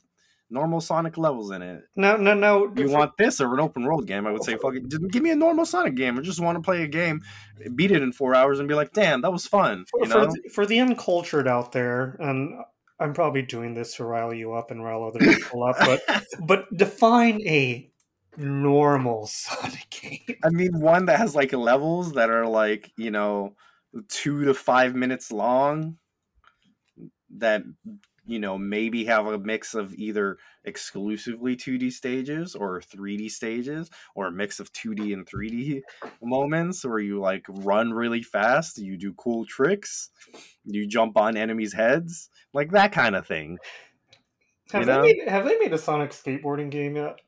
Normal Sonic levels in it. No, no, no. You want this or an open world game? I would say, fuck it. Give me a normal Sonic game. I just want to play a game, beat it in four hours, and be like, damn, that was fun. You for, know? For, the, for the uncultured out there, and I'm probably doing this to rile you up and rile other people up, but but define a normal Sonic game. I mean, one that has like levels that are like, you know, two to five minutes long. That. You know, maybe have a mix of either exclusively two D stages or three D stages, or a mix of two D and three D moments where you like run really fast, you do cool tricks, you jump on enemies' heads, like that kind of thing. Have, they made, have they made a Sonic skateboarding game yet?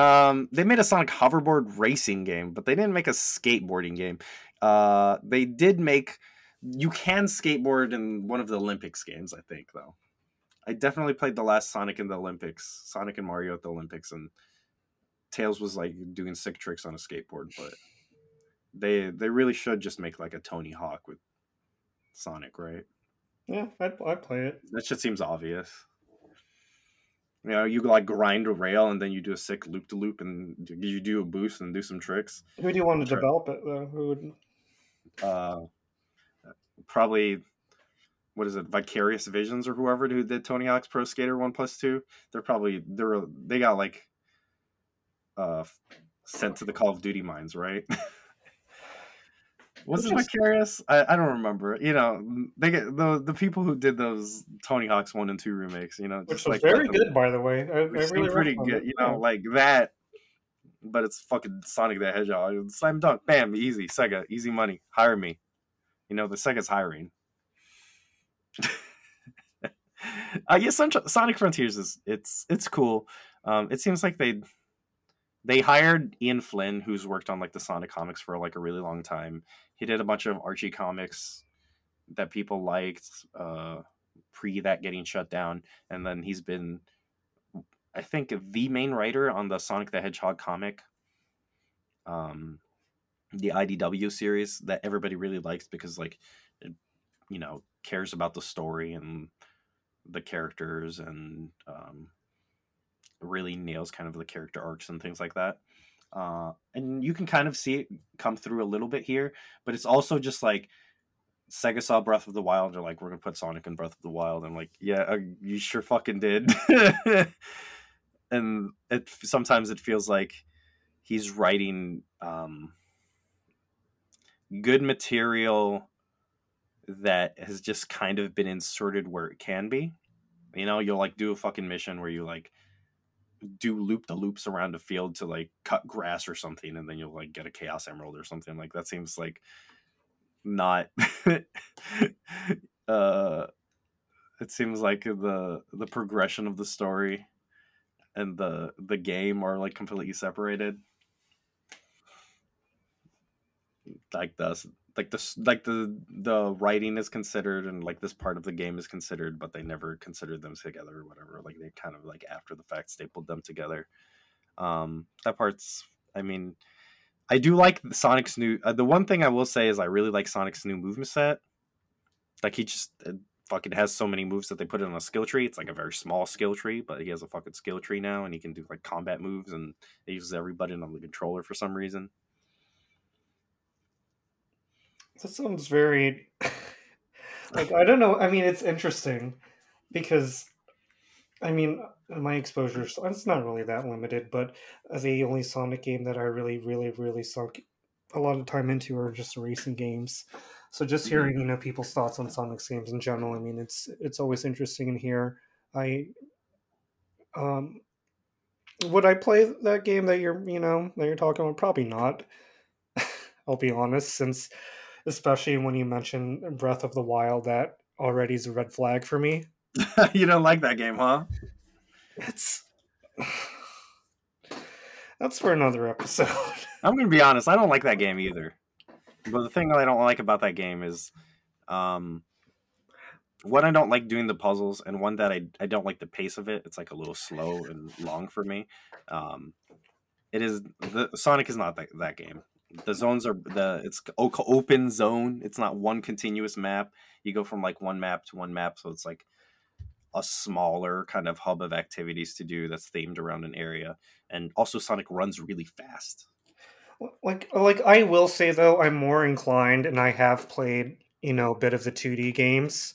Um, they made a Sonic hoverboard racing game, but they didn't make a skateboarding game. Uh, they did make... You can skateboard in one of the Olympics games, I think, though. I definitely played the last Sonic in the Olympics, Sonic and Mario at the Olympics, and Tails was, like, doing sick tricks on a skateboard, but they they really should just make, like, a Tony Hawk with Sonic, right? Yeah, I'd, I'd play it. That shit seems obvious. You know, you, like, grind a rail, and then you do a sick loop-de-loop, and you do a boost and do some tricks. Who do you want to Try. develop it, though? Who would... Uh... Probably, what is it, Vicarious Visions or whoever who did Tony Hawk's Pro Skater one plus two? They're probably, they're they got like uh, sent to the Call of Duty mines, right? Was it Vicarious? I, I don't remember. You know, they get the the people who did those Tony Hawk's one and two remakes, you know. Which just was like very good, by the way. I, I really pretty good, it. you know, yeah. Like that. But it's fucking Sonic the Hedgehog. Slam dunk, bam, easy, Sega, easy money, hire me. You know, the Sega's hiring. uh, yeah, Sonic Frontiers is it's it's cool. Um, it seems like they they hired Ian Flynn, who's worked on like the Sonic comics for like a really long time. He did a bunch of Archie comics that people liked uh, pre that getting shut down, and then he's been, I think, the main writer on the Sonic the Hedgehog comic. Um. The I D W series that everybody really likes because, like, it, you know, cares about the story and the characters and um, really nails kind of the character arcs and things like that. Uh, and you can kind of see it come through a little bit here, but it's also just like Sega saw Breath of the Wild. They're like, we're going to put Sonic in Breath of the Wild. I'm like, yeah, uh, you sure fucking did. And it sometimes it feels like he's writing... Um, good material that has just kind of been inserted where it can be. You know, you'll like do a fucking mission where you like do loop the loops around the field to like cut grass or something, and then you'll like get a Chaos Emerald or something. Like that seems like not uh it seems like the the progression of the story and the the game are like completely separated. Like, thus, like the like the the writing is considered, and like this part of the game is considered, but they never considered them together or whatever. Like they kind of like after the fact stapled them together. Um, that part's, I mean, I do like the Sonic's new. Uh, the one thing I will say is I really like Sonic's new movement set. Like he just uh, fucking has so many moves that they put it on a skill tree. It's like a very small skill tree, but he has a fucking skill tree now, and he can do like combat moves, and he uses every button on the controller for some reason. That sounds very, like, I don't know. I mean, it's interesting because, I mean, my exposure, it's not really that limited, but the only Sonic game that I really, really, really sunk a lot of time into are just racing games. So just hearing, you know, people's thoughts on Sonic's games in general, I mean, it's, it's always interesting in here. I, um, would I play that game that you're, you know, that you're talking about? Probably not. I'll be honest, since... Especially when you mention Breath of the Wild, that already is a red flag for me. You don't like that game, huh? It's that's for another episode. I'm gonna be honest, I don't like that game either. But the thing I don't like about that game is, um, one, I don't like doing the puzzles, and one that I I don't like the pace of it. It's like a little slow and long for me. Um, it is the Sonic is not that, that game. The zones are the it's open zone. It's not one continuous map. You go from like one map to one map, so it's like a smaller kind of hub of activities to do that's themed around an area. And also, Sonic runs really fast. Like, like I will say though, I'm more inclined, and I have played, you know, a bit of the two D games.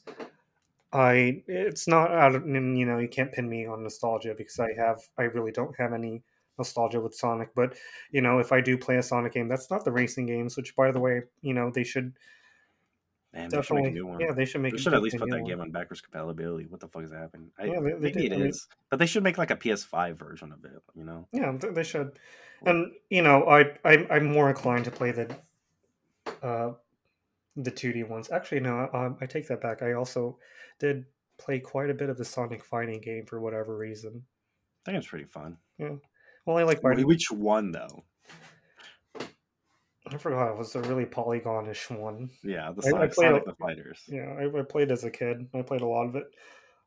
I it's not out of you know you can't pin me on nostalgia because I have I really don't have any. Nostalgia with Sonic, but you know, if I do play a Sonic game, that's not the racing games, which by the way, you know, they should Man, definitely, they should make a new one. Yeah, they should make. They should at least put that game on backwards compatibility. What the fuck is happening? I, yeah, they, they maybe do. It I mean, is, but they should make like a P S five version of it. You know? Yeah, they should. And you know, I, I I'm more inclined to play the uh the two D ones. Actually, no, um, I take that back. I also did play quite a bit of the Sonic fighting game for whatever reason. I think it's pretty fun. Yeah. Well, I like Wait, which one though? I forgot. It was a really polygonish one. Yeah, the Sonic, I, I played, Sonic the Fighters. Yeah, I, I played as a kid. I played a lot of it.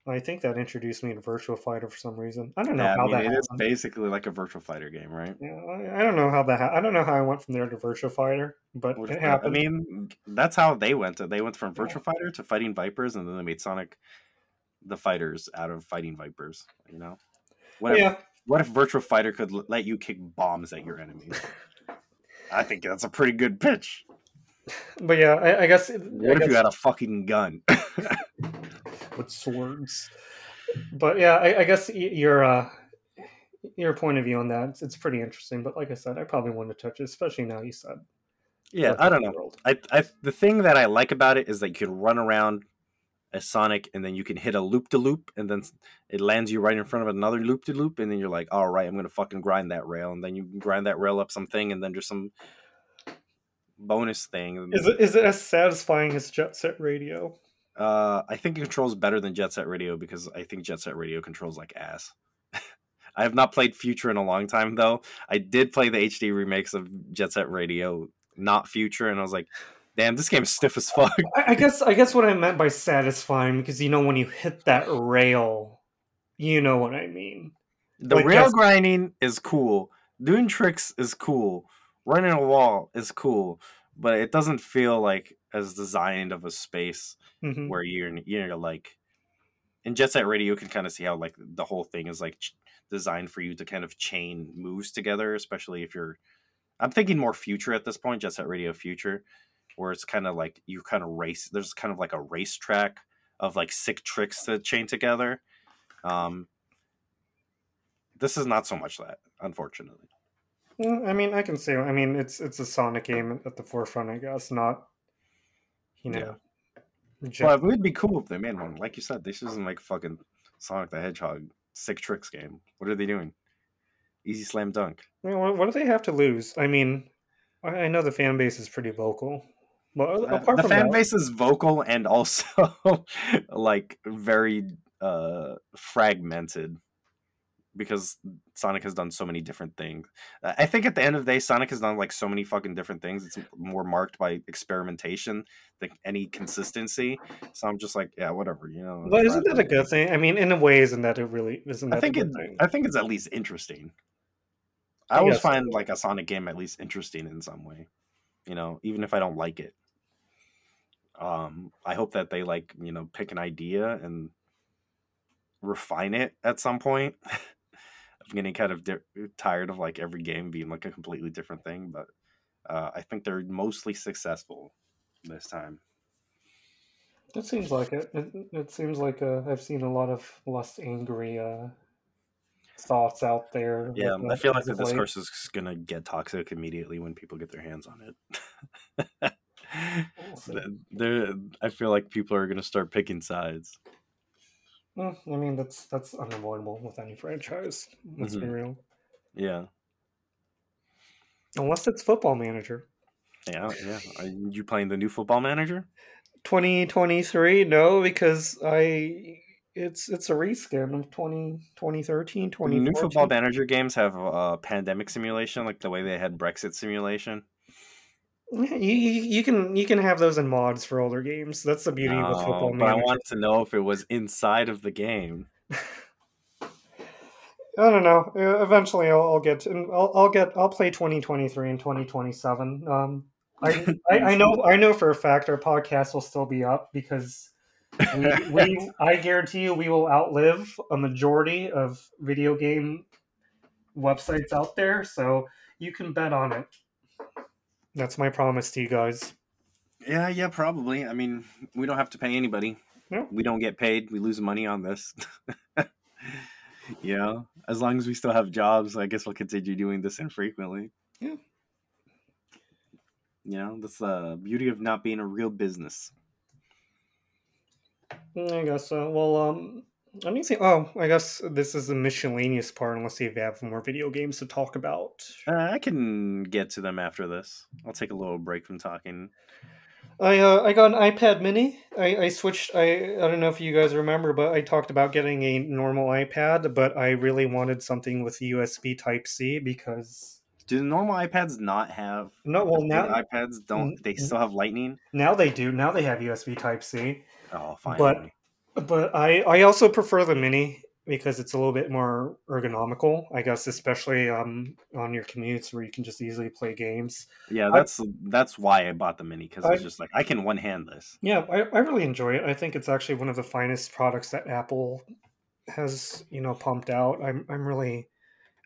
I think that introduced me to Virtua Fighter for some reason. I don't know yeah, how I mean, that. It happened. Is basically like a Virtua Fighter game, right? Yeah, I, I don't know how that. Ha- I don't know how I went from there to Virtua Fighter, but Which, it happened. I mean, that's how they went. They went from Virtua yeah. Fighter to Fighting Vipers, and then they made Sonic the Fighters out of Fighting Vipers. You know, whatever. Yeah. What if Virtua Fighter could l- let you kick bombs at your enemies? I think that's a pretty good pitch. But yeah, I, I guess... It, what I if guess... you had a fucking gun? With swords. But yeah, I, I guess your uh, your point of view on that, it's, it's pretty interesting. But like I said, I probably wouldn't touch it, especially now you said. Yeah, I don't know. I, I, the thing that I like about it is that you can run around as Sonic, and then you can hit a loop-de-loop, and then it lands you right in front of another loop-de-loop, and then you're like, all right, I'm going to fucking grind that rail, and then you grind that rail up something, and then there's some bonus thing. Is it, is it as satisfying as Jet Set Radio? Uh, I think it controls better than Jet Set Radio, because I think Jet Set Radio controls like ass. I have not played Future in a long time, though. I did play the H D remakes of Jet Set Radio, not Future, and I was like... Damn, this game is stiff as fuck. I guess I guess what I meant by satisfying, because you know when you hit that rail, you know what I mean. The like rail just... grinding is cool. Doing tricks is cool. Running a wall is cool. But it doesn't feel like as designed of a space mm-hmm. where you're, you're like... In Jet Set Radio, you can kind of see how like the whole thing is like ch- designed for you to kind of chain moves together, especially if you're... I'm thinking more Future at this point, Jet Set Radio Future. Where it's kind of like you kind of race. There's kind of like a racetrack of like sick tricks to chain together. Um, this is not so much that, unfortunately. Well, I mean, I can say. I mean, it's it's a Sonic game at the forefront, I guess. Not, you know. Yeah. Just... Well, it would be cool if they made one. Like you said, this isn't like fucking Sonic the Hedgehog sick tricks game. What are they doing? Easy slam dunk. I mean, what do they have to lose? I mean, I know the fan base is pretty vocal. Well, apart uh, the from fan that, base is vocal and also like very uh, fragmented. because Sonic has done so many different things. I think at the end of the day, Sonic has done like so many fucking different things. It's more marked by experimentation than any consistency. So I'm just like, yeah, whatever, you know. But isn't that a good thing? I mean, in a way, isn't that a really isn't that I think a good it, thing? I think it's at least interesting. I, I always guess. find like a Sonic game at least interesting in some way, you know, even if I don't like it. Um, I hope that they like, you know, pick an idea and refine it at some point. I'm getting kind of di- tired of like every game being like a completely different thing, but uh, I think they're mostly successful this time. That seems like it. It, it seems like uh, I've seen a lot of less angry uh, thoughts out there. Yeah, I feel like the discourse is going to get toxic immediately when people get their hands on it. There, I feel like people are going to start picking sides. Well, I mean, that's that's unavoidable with any franchise. Let's mm-hmm. be real. Yeah. Unless it's Football Manager. Yeah, yeah. Are you playing the new Football Manager? twenty twenty-three? No, because I it's it's a reskin of twenty thirteen, twenty fourteen. The new Football Manager games have a pandemic simulation, like the way they had Brexit simulation. You, you you can you can have those in mods for older games. That's the beauty no, of Football Manager. But I want to know if it was inside of the game. I don't know. Eventually, I'll, I'll get and I'll, I'll get I'll play twenty twenty-three and twenty twenty-seven. Um, I, I I know I know for a fact our podcast will still be up because we, we I guarantee you we will outlive a majority of video game websites out there. So you can bet on it. That's my promise to you guys. Yeah, yeah, probably. I mean, we don't have to pay anybody. Yeah. We don't get paid. We lose money on this. You know, as long as we still have jobs, I guess we'll continue doing this infrequently. Yeah. You know, that's the uh, beauty of not being a real business. I guess so. Well, um, let me see. Oh, I guess this is the miscellaneous part. Let's see if we have more video games to talk about. Uh, I can get to them after this. I'll take a little break from talking. I uh, I got an iPad mini. I, I switched. I, I don't know if you guys remember, but I talked about getting a normal iPad, but I really wanted something with U S B Type-C because... Do the normal iPads not have... No, well, now... iPads don't... They still have Lightning? Now they do. Now they have U S B Type-C. Oh, fine. But... But I, I also prefer the mini because it's a little bit more ergonomical, I guess, especially um on your commutes where you can just easily play games. Yeah, that's I, that's why I bought the mini, because it's just like, I can one-hand this. Yeah, I, I really enjoy it. I think it's actually one of the finest products that Apple has, you know, pumped out. I'm I'm really...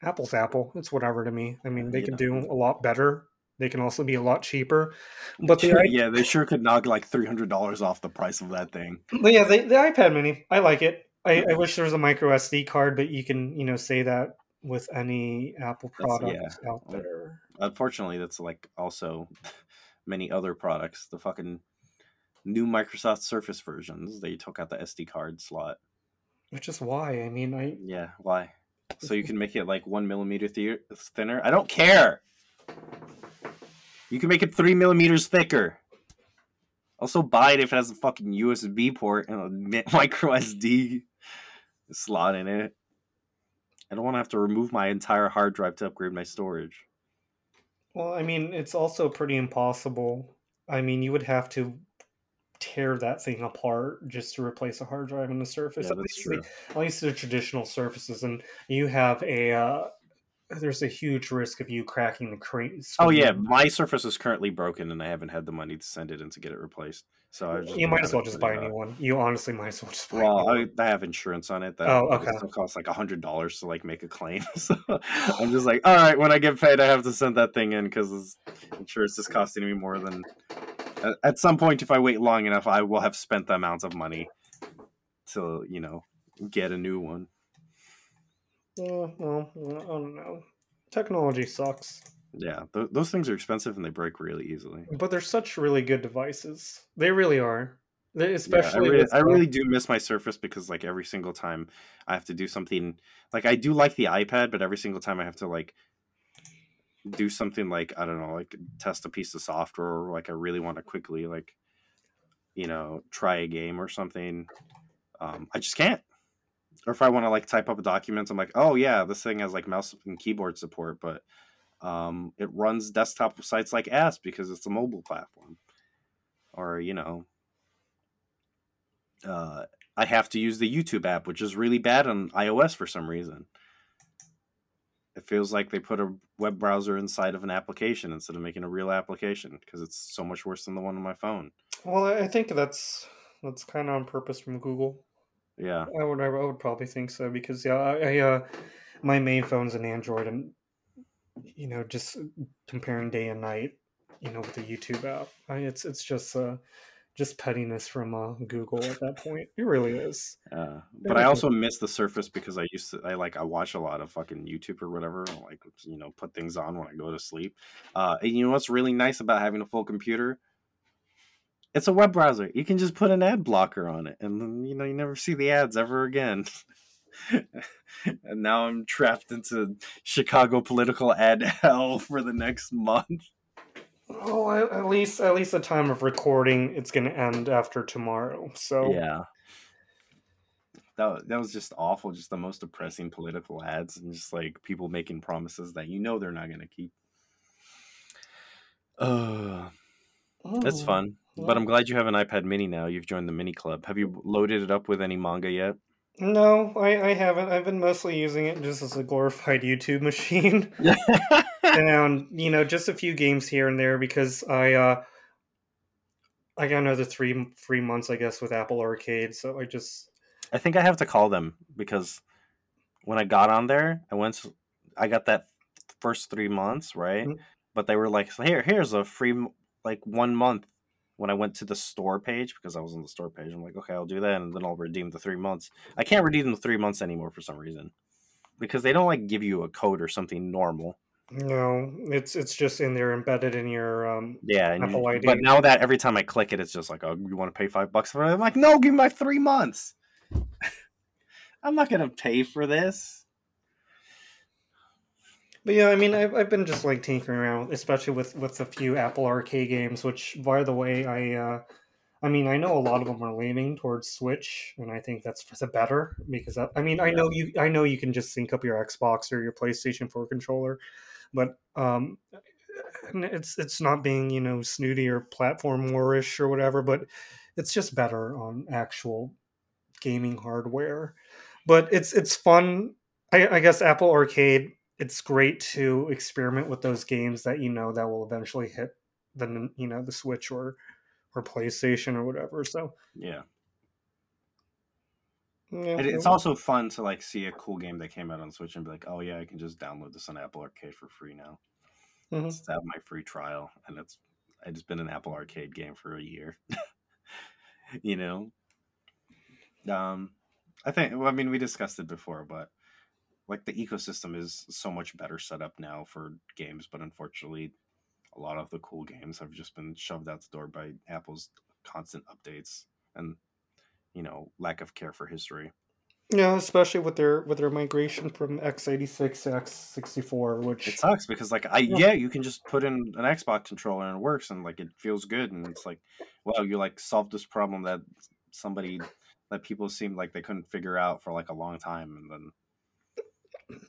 Apple's Apple. It's whatever to me. I mean, they yeah. can do a lot better. They can also be a lot cheaper, but the, yeah, they sure could knock like three hundred dollars off the price of that thing. But yeah, the, the iPad Mini, I like it. I, I wish there was a micro S D card, but you can, you know, say that with any Apple product yeah. out there. Unfortunately, that's like also many other products. The fucking new Microsoft Surface versions, they took out the S D card slot. Which is why I mean, I yeah, why? So you can make it like one millimeter th- thinner. I don't care. You can make it three millimeters thicker. Also buy it if it has a fucking U S B port and a micro S D slot in it. I don't want to have to remove my entire hard drive to upgrade my storage. Well, I mean, it's also pretty impossible. I mean, you would have to tear that thing apart just to replace a hard drive on the Surface. Yeah, that's true. At least the traditional Surfaces, and you have a... Uh, there's a huge risk of you cracking the crate. Oh yeah, my Surface is currently broken, and I haven't had the money to send it in to get it replaced. So I just you might as well just buy a new one. You honestly might as well just buy. Well, I, I have insurance on it. That oh, okay. It still costs like a hundred dollars to like make a claim. So I'm just like, all right, when I get paid, I have to send that thing in because insurance is costing me more than. At some point, if I wait long enough, I will have spent the amounts of money to you know get a new one. Yeah, well, I don't know. Technology sucks. Yeah, th- those things are expensive and they break really easily. But they're such really good devices. They really are. They, especially, yeah, I, really, I really do miss my Surface because, like, every single time I have to do something, like, I do like the iPad, but every single time I have to like do something, like I don't know, like test a piece of software, or like I really want to quickly, like, you know, try a game or something. Um, I just can't. or if I want to like type up documents, I'm like, oh yeah, this thing has like mouse and keyboard support, but um, it runs desktop sites like ass because it's a mobile platform. Or, you know, uh, I have to use the YouTube app, which is really bad on iOS for some reason. It feels like they put a web browser inside of an application instead of making a real application because it's so much worse than the one on my phone. Well, I think that's that's kind of on purpose from Google. Yeah, I would I would probably think so because yeah, I, I uh, my main phone's an Android, and you know, just comparing day and night, you know, with the YouTube app, I, it's it's just uh, just pettiness from uh, Google at that point. It really is. Uh, but I also miss the Surface because I used to I like I watch a lot of fucking YouTube or whatever, like you know, put things on when I go to sleep. Uh, and you know what's really nice about having a full computer? It's a web browser. You can just put an ad blocker on it, and then, you know, you never see the ads ever again. And now I'm trapped into Chicago political ad hell for the next month. Oh, at least at least the time of recording, it's going to end after tomorrow. So yeah, that that was just awful. Just the most depressing political ads, and just like people making promises that you know they're not going to keep. Uh, oh. That's fun. But I'm glad you have an iPad mini now. You've joined the mini club. Have you loaded it up with any manga yet? No, I, I haven't. I've been mostly using it just as a glorified YouTube machine. And, you know, just a few games here and there because I uh, I got another three, three months, I guess, with Apple Arcade. So I just... I think I have to call them because when I got on there, I went. I got that first three months, right? Mm-hmm. But they were like, here, here's a free, like, one month. When I went to the store page, because I was on the store page, I'm like, okay, I'll do that, and then I'll redeem the three months. I can't redeem the three months anymore for some reason, because they don't like give you a code or something normal. No, it's it's just in there, embedded in your um, yeah, Apple I D. But now that every time I click it, it's just like, oh, you want to pay five bucks for it? I'm like, no, give me my three months. I'm not gonna pay for this. But yeah, I mean, I've I've been just like tinkering around, especially with, with a few Apple Arcade games. Which, by the way, I, uh, I mean, I know a lot of them are leaning towards Switch, and I think that's for the better because that, I mean, I know you, I know you can just sync up your Xbox or your PlayStation four controller, but um, it's it's not being you know snooty or platform warish or whatever, but it's just better on actual gaming hardware. But it's it's fun, I, I guess. Apple Arcade. It's great to experiment with those games that you know that will eventually hit the you know the Switch or or PlayStation or whatever. So yeah, yeah. It, it's also fun to like see a cool game that came out on Switch and be like, oh yeah, I can just download this on Apple Arcade for free now. Mm-hmm. It's out my free trial, and it's it's been an Apple Arcade game for a year. You know, um, I think. Well, I mean, we discussed it before, but. Like, the ecosystem is so much better set up now for games, but unfortunately, a lot of the cool games have just been shoved out the door by Apple's constant updates and, you know, lack of care for history. Yeah, especially with their with their migration from x eighty-six to x sixty-four, which... It sucks, because, like, I yeah, you can just put in an Xbox controller and it works, and, like, it feels good, and it's like, well, you, like, solved this problem that somebody, that people seemed like they couldn't figure out for, like, a long time, and then...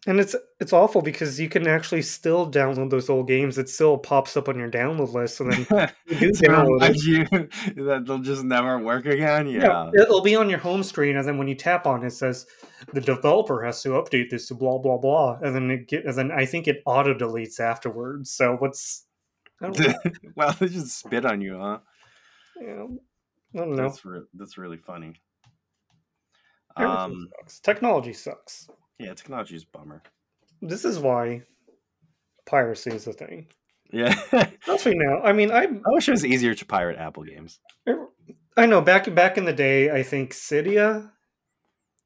And it's it's awful because you can actually still download those old games. It still pops up on your download list, and then you do download you that they'll just never work again. Yeah. yeah, it'll be on your home screen, and then when you tap on it, it says the developer has to update this to blah blah blah, and then it get, and then I think it auto deletes afterwards. So what's I don't know. Wow, they just spit on you, huh? Yeah, I don't know. That's re- that's really funny. Everything um, sucks. Technology sucks. Yeah, technology is a bummer. This is why piracy is a thing. Yeah. Especially now. I mean, I I wish it was easier to pirate Apple games. I know. Back back in the day, I think Cydia.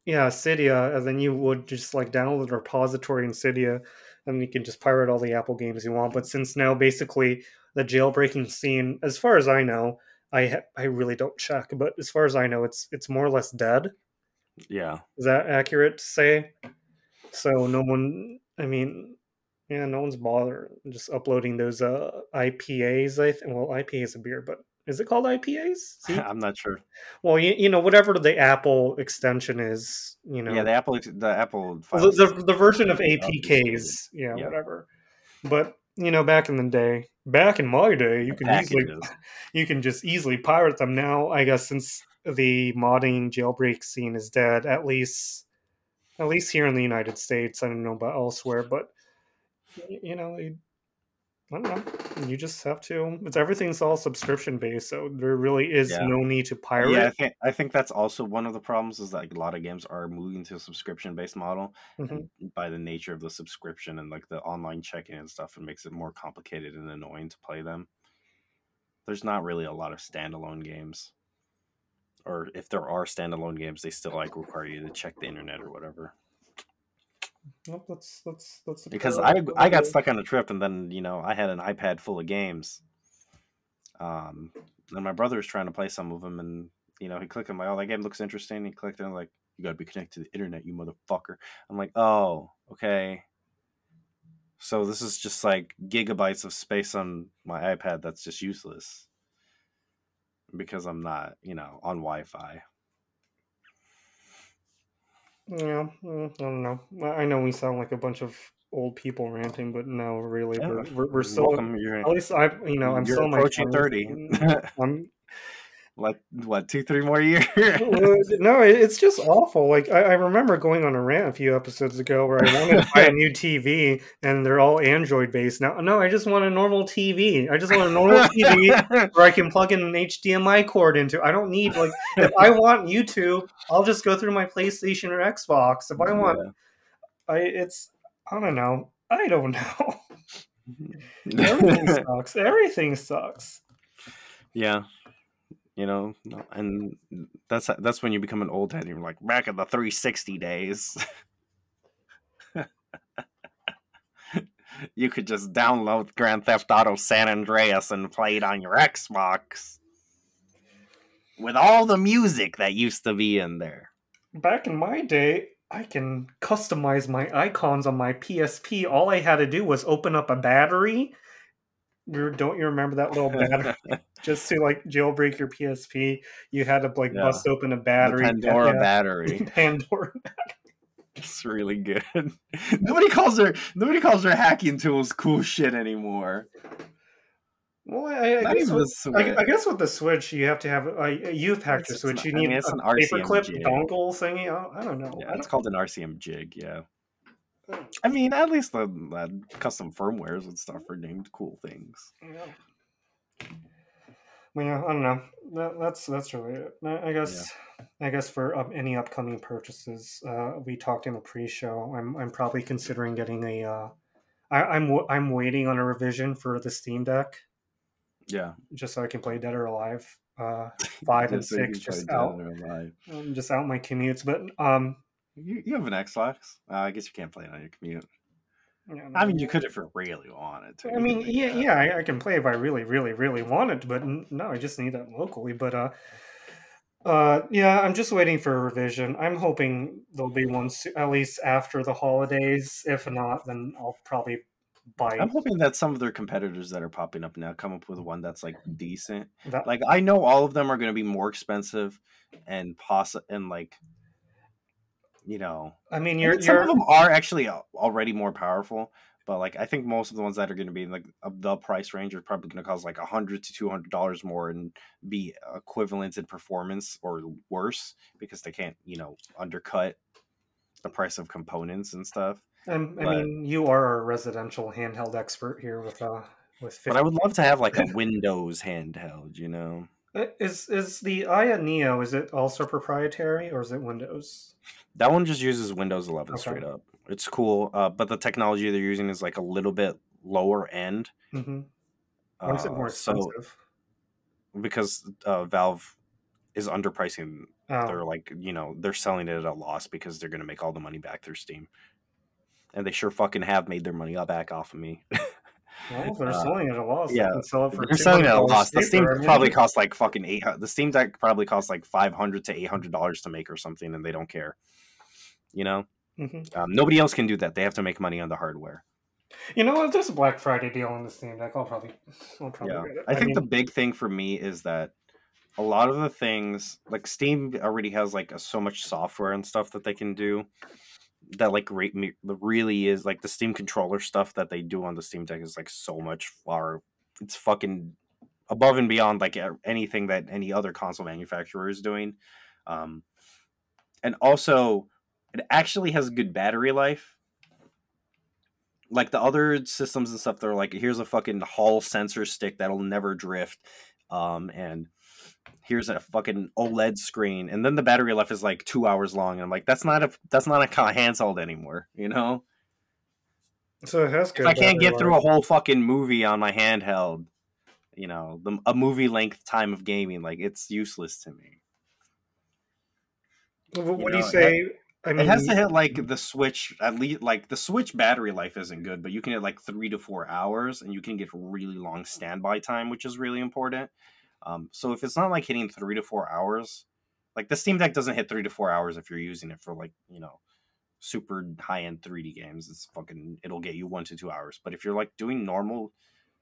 Yeah, Cydia. And then you would just like download the repository in Cydia. And you can just pirate all the Apple games you want. But since now, basically, the jailbreaking scene, as far as I know, I ha- I really don't check. But as far as I know, it's it's more or less dead. Yeah. Is that accurate to say? So no one, I mean, yeah, no one's bothering just uploading those uh, I P As. I think, well, I P A is a beer, but Is it called I P As? See? I'm not sure. Well, you, you know, whatever the Apple extension is, you know. Yeah, the Apple the Apple files. The, the, the version of A P Ks, yeah, yeah, whatever. But, you know, back in the day, back in my day, you can easily you can just easily pirate them. Now, I guess since the modding jailbreak scene is dead, at least at least here in the United States, I don't know about elsewhere, but you know, it, I don't know. You just have to. It's everything's all subscription based, so there really is yeah. no need to pirate. Yeah, I think, I think that's also one of the problems is that a lot of games are moving to a subscription based model. Mm-hmm. And by the nature of the subscription and like the online check-in and stuff, it makes it more complicated and annoying to play them. There's not really a lot of standalone games, or if there are standalone games, they still like require you to check the internet or whatever. Nope, that's that's that's because I I got stuck on a trip and then you know I had an iPad full of games, um, and my brother was trying to play some of them and you know he clicked and I'm like, oh, that game looks interesting. He clicked and I'm like, you gotta be connected to the internet, you motherfucker. I'm like, oh, okay. So this is just like gigabytes of space on my iPad that's just useless because I'm not you know on Wi-Fi. Yeah, I don't know. I know we sound like a bunch of old people ranting, but no, really, yeah. we're, we're we're still Welcome, at least I, you know, I'm you're still approaching my thirty. I'm what, what, two, three more years? No, it's just awful. Like I, I remember going on a rant a few episodes ago where I wanted to buy a new T V, and they're all Android based now. No, I just want a normal T V. I just want a normal T V where I can plug in an H D M I cord into. I don't need like if I want YouTube, I'll just go through my PlayStation or Xbox. If I want, yeah. I it's I don't know. I don't know. Everything sucks. Everything sucks. Yeah. You know, and that's that's when you become an old head. You're like, back in the three sixty days, you could just download Grand Theft Auto: San Andreas and play it on your Xbox with all the music that used to be in there. Back in my day, I can customize my icons on my P S P. All I had to do was open up a battery. Don't you remember that little battery? Just to like jailbreak your P S P, you had to like yeah. bust open a battery. The Pandora battery. Pandora battery. It's really good. Nobody calls their nobody calls their hacking tools cool shit anymore. Well, I, I, guess, with, I, I guess with the Switch, you have to have uh, you've hacked your Switch. Not, you need I mean, it's a an paperclip jig. Dongle thingy. I don't know. Yeah, it's called an R C M jig. Yeah. I mean, at least the, the custom firmwares and stuff are named cool things. Yeah. Well, yeah, I don't know. That, that's that's really it. I guess. Yeah. I guess for um, any upcoming purchases, uh, we talked in the pre-show. I'm I'm probably considering getting a. Uh, I, I'm I'm waiting on a revision for the Steam Deck. Yeah. Just so I can play Dead or Alive. Uh, five and six so just out. Um, just out my commutes, but um. You you have an Xbox? Uh, I guess you can't play it on your commute. Yeah, I mean, you could if you really wanted to. I mean, yeah, that. yeah, I, I can play if I really, really, really wanted to, but no, I just need that locally. But uh, uh, yeah, I'm just waiting for a revision. I'm hoping there'll be one soon, at least after the holidays. If not, then I'll probably buy it. I'm hoping that some of their competitors that are popping up now come up with one that's like decent. That- like I know all of them are going to be more expensive and poss- and like. You know, I mean, you're, some you're... of them are actually already more powerful, but like I think most of the ones that are going to be in like the price range are probably going to cost like a hundred to two hundred dollars more and be equivalent in performance or worse because they can't, you know, undercut the price of components and stuff. Um, I but, mean, you are a residential handheld expert here with uh with. fifty... But I would love to have like a Windows handheld, you know. Is is the Aya Neo, is it also proprietary or is it Windows? That one just uses Windows eleven okay. straight up. It's cool, uh, but the technology they're using is like a little bit lower end. Mm-hmm. Why is it more expensive? So, because uh, Valve is underpricing. Oh. They're like, you know, they're selling it at a loss because they're going to make all the money back through Steam. And they sure fucking have made their money back off of me. Well, they're uh, selling it at a loss. Yeah, they sell it for they're selling it at a loss. The Steam I mean, probably costs like fucking eight. The Steam Deck probably costs like five hundred to eight hundred dollars to make or something, and they don't care. You know, mm-hmm. um, nobody else can do that. They have to make money on the hardware. You know, if there's a Black Friday deal on the Steam Deck, I'll probably, I'll probably yeah. get it. I, I think mean... the big thing for me is that a lot of the things, like Steam already has like a, so much software and stuff that they can do that like re- really is like the Steam controller stuff that they do on the Steam Deck is like so much far. It's fucking above and beyond like anything that any other console manufacturer is doing. Um, and also it actually has a good battery life. Like the other systems and stuff, they're like, here's a fucking Hall sensor stick that'll never drift. Um, and here's a fucking OLED screen. And then the battery life is like two hours long. And I'm like, that's not a, that's not a handheld anymore, you know? So it has good battery life. I can't get through a whole fucking movie on my handheld, you know, the, a movie length time of gaming. Like it's useless to me. Well, what do you say? I mean, it has to hit like the Switch, at least like the Switch battery life isn't good, but you can hit like three to four hours and you can get really long standby time, which is really important. Um, so if it's not like hitting three to four hours, like the Steam Deck doesn't hit three to four hours if you're using it for like, you know, super high end three D games. It's fucking, it'll get you one to two hours. But if you're like doing normal,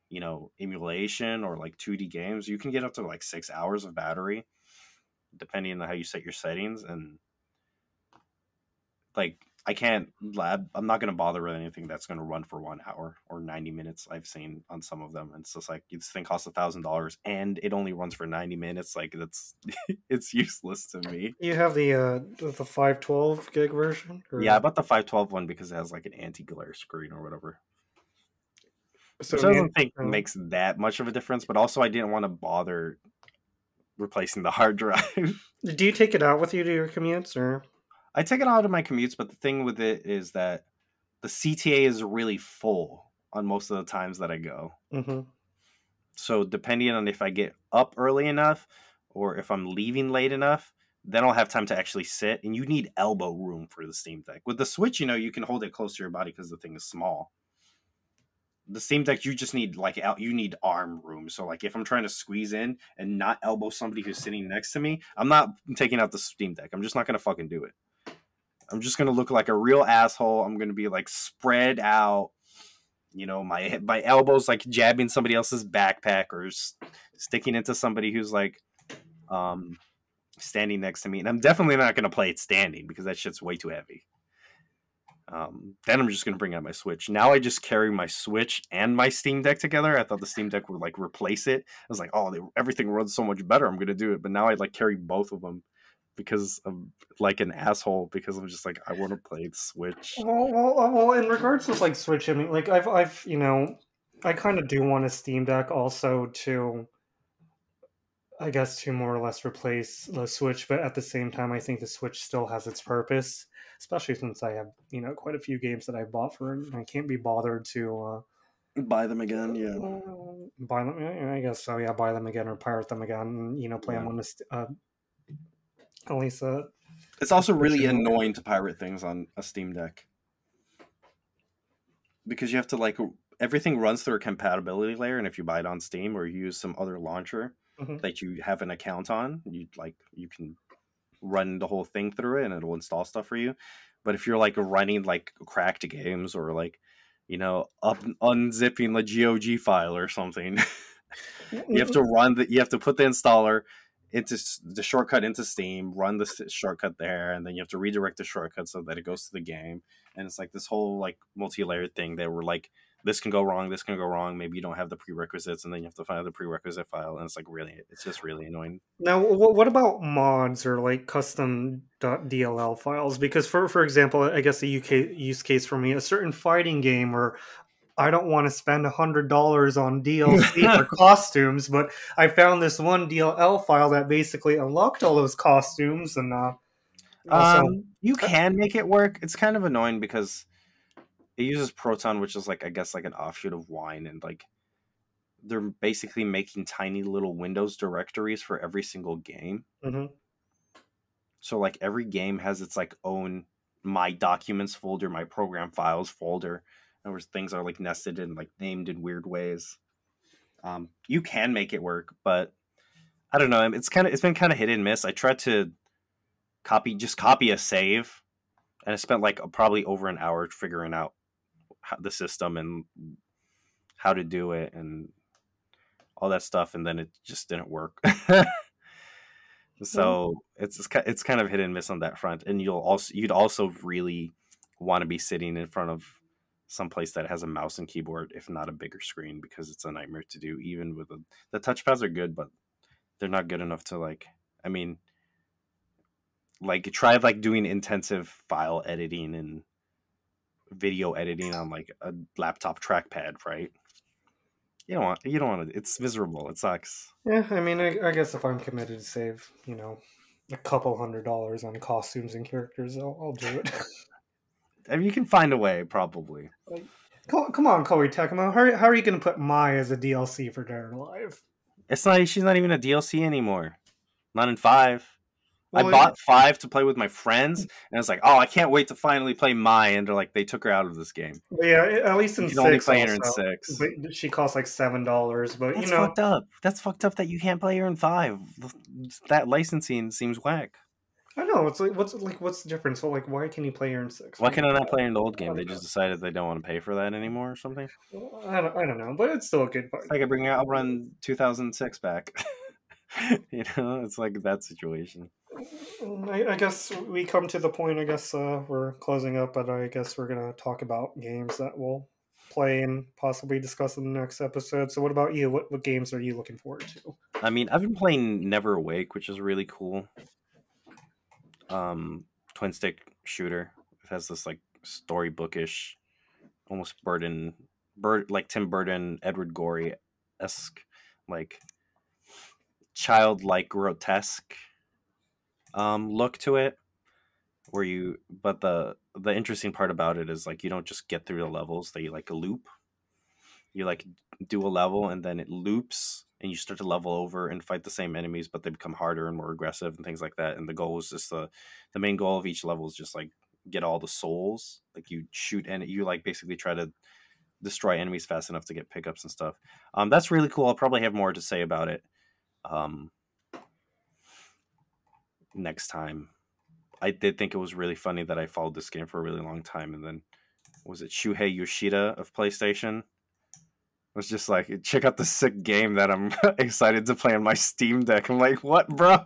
you know, emulation or like two D games, you can get up to like six hours of battery, depending on how you set your settings. And like, I can't, I'm not going to bother with anything that's going to run for one hour or ninety minutes. I've seen on some of them. And it's just like, this thing costs a thousand dollars and it only runs for ninety minutes. Like that's, it's useless to me. You have the, uh, the five twelve gig version? Or... Yeah, I bought the five twelve one because it has like an anti-glare screen or whatever. So Which I don't think um... makes that much of a difference, but also I didn't want to bother replacing the hard drive. Do you take it out with you to your commutes or? I take it out of my commutes, but the thing with it is that the C T A is really full on most of the times that I go. Mm-hmm. So depending on if I get up early enough or if I'm leaving late enough, then I'll have time to actually sit. And you need elbow room for the Steam Deck. With the Switch, you know, you can hold it close to your body because the thing is small. The Steam Deck, you just need like out, you need arm room. So like if I'm trying to squeeze in and not elbow somebody who's sitting next to me, I'm not taking out the Steam Deck. I'm just not going to fucking do it. I'm just going to look like a real asshole. I'm going to be like spread out, you know, my, my elbows, like jabbing somebody else's backpack or sticking into somebody who's like um, standing next to me. And I'm definitely not going to play it standing because that shit's way too heavy. Um, then I'm just going to bring out my Switch. Now I just carry my Switch and my Steam Deck together. I thought the Steam Deck would like replace it. I was like, oh, they, everything runs so much better. I'm going to do it. But now I like carry both of them. Because I'm like an asshole. Because I'm just like I want to play the Switch. Well, well, well. In regards to like Switch, I mean, like I've, I've, you know, I kind of do want a Steam Deck also to, I guess, to more or less replace the Switch. But at the same time, I think the Switch still has its purpose, especially since I have, you know, quite a few games that I bought for it, and I can't be bothered to uh, buy them again. Yeah, uh, buy them. I guess so. Yeah, buy them again or pirate them again. And, you know, play yeah. them on the. Uh, At least uh, it's also really annoying to pirate things on a Steam Deck because you have to like everything runs through a compatibility layer, and if you buy it on Steam or you use some other launcher mm-hmm. that you have an account on, you like you can run the whole thing through it and it'll install stuff for you. But if you're like running like cracked games or like you know up unzipping the G O G file or something, you have to run the you have to put the installer. Into the shortcut into Steam, run the shortcut there, and then you have to redirect the shortcut so that it goes to the game. And it's like this whole like multi-layered thing that we're like, this can go wrong, this can go wrong. Maybe you don't have the prerequisites, and then you have to find the prerequisite file. And it's like really, it's just really annoying. Now, what about mods or like custom .dll files? Because for for example, I guess the U K use case for me, a certain fighting game or. I don't want to spend one hundred dollars on D L C for costumes, but I found this one D L L file that basically unlocked all those costumes. And uh, also... um, you can make it work. It's kind of annoying because it uses Proton, which is like, I guess, like an offshoot of Wine. And like, they're basically making tiny little Windows directories for every single game. Mm-hmm. So like every game has its like own My Documents folder, My Program Files folder. Where things are like nested and like named in weird ways. Um, you can make it work, but I don't know. It's kind of it's been kind of hit and miss. I tried to copy just copy a save, and I spent like a, probably over an hour figuring out the system and how to do it and all that stuff, and then it just didn't work. So yeah. it's it's kind of hit and miss on that front, and you'll also you'd also really want to be sitting in front of someplace that has a mouse and keyboard, if not a bigger screen, because it's a nightmare to do. Even with a, the touchpads are good, but they're not good enough to like. I mean, like try like doing intensive file editing and video editing on like a laptop trackpad, right? You don't want. You don't want to. It's miserable. It sucks. Yeah, I mean, I, I guess if I'm committed to save, you know, a couple hundred dollars on costumes and characters, I'll, I'll do it. I mean, you can find a way, probably. Like, come on, Koei Tecmo. How, how are you going to put Mai as a D L C for Dead or Alive? It's not. She's not even a D L C anymore. Not in five. Well, I bought yeah. five to play with my friends, and it's like, oh, I can't wait to finally play Mai, and they're like, they took her out of this game. Yeah, at least in you six. You can only play also. her in six. But she costs like seven dollars, but That's you know, fucked up. That's fucked up that you can't play her in five. That licensing seems whack. I know. It's like, what's like, what's the difference? So, like, why can you play her in six? Why can I not play her in the old game? They just decided they don't want to pay for that anymore, or something. Well, I don't, I don't know, but it's still a good part. I could bring out run two thousand six back. You know, it's like that situation. I, I guess we come to the point, I guess uh, we're closing up, but I guess we're going to talk about games that we'll play and possibly discuss in the next episode. So what about you? What, what games are you looking forward to? I mean, I've been playing Never Awake, which is really cool. Um, twin stick shooter. It has this like storybookish, almost Burton, Burt, like Tim Burton, Edward Gorey-esque, like childlike grotesque um look to it, where you but the the interesting part about it is like you don't just get through the levels. They like loop. You like do a level and then it loops and you start to level over and fight the same enemies, but they become harder and more aggressive and things like that. And the goal is just the the main goal of each level is just like get all the souls. Like you shoot and you like basically try to destroy enemies fast enough to get pickups and stuff. Um that's really cool. I'll probably have more to say about it um next time. I did think it was really funny that I followed this game for a really long time, and then was it Shuhei Yoshida of PlayStation? I was just like, check out the sick game that I'm excited to play on my Steam Deck. I'm like, what, bro?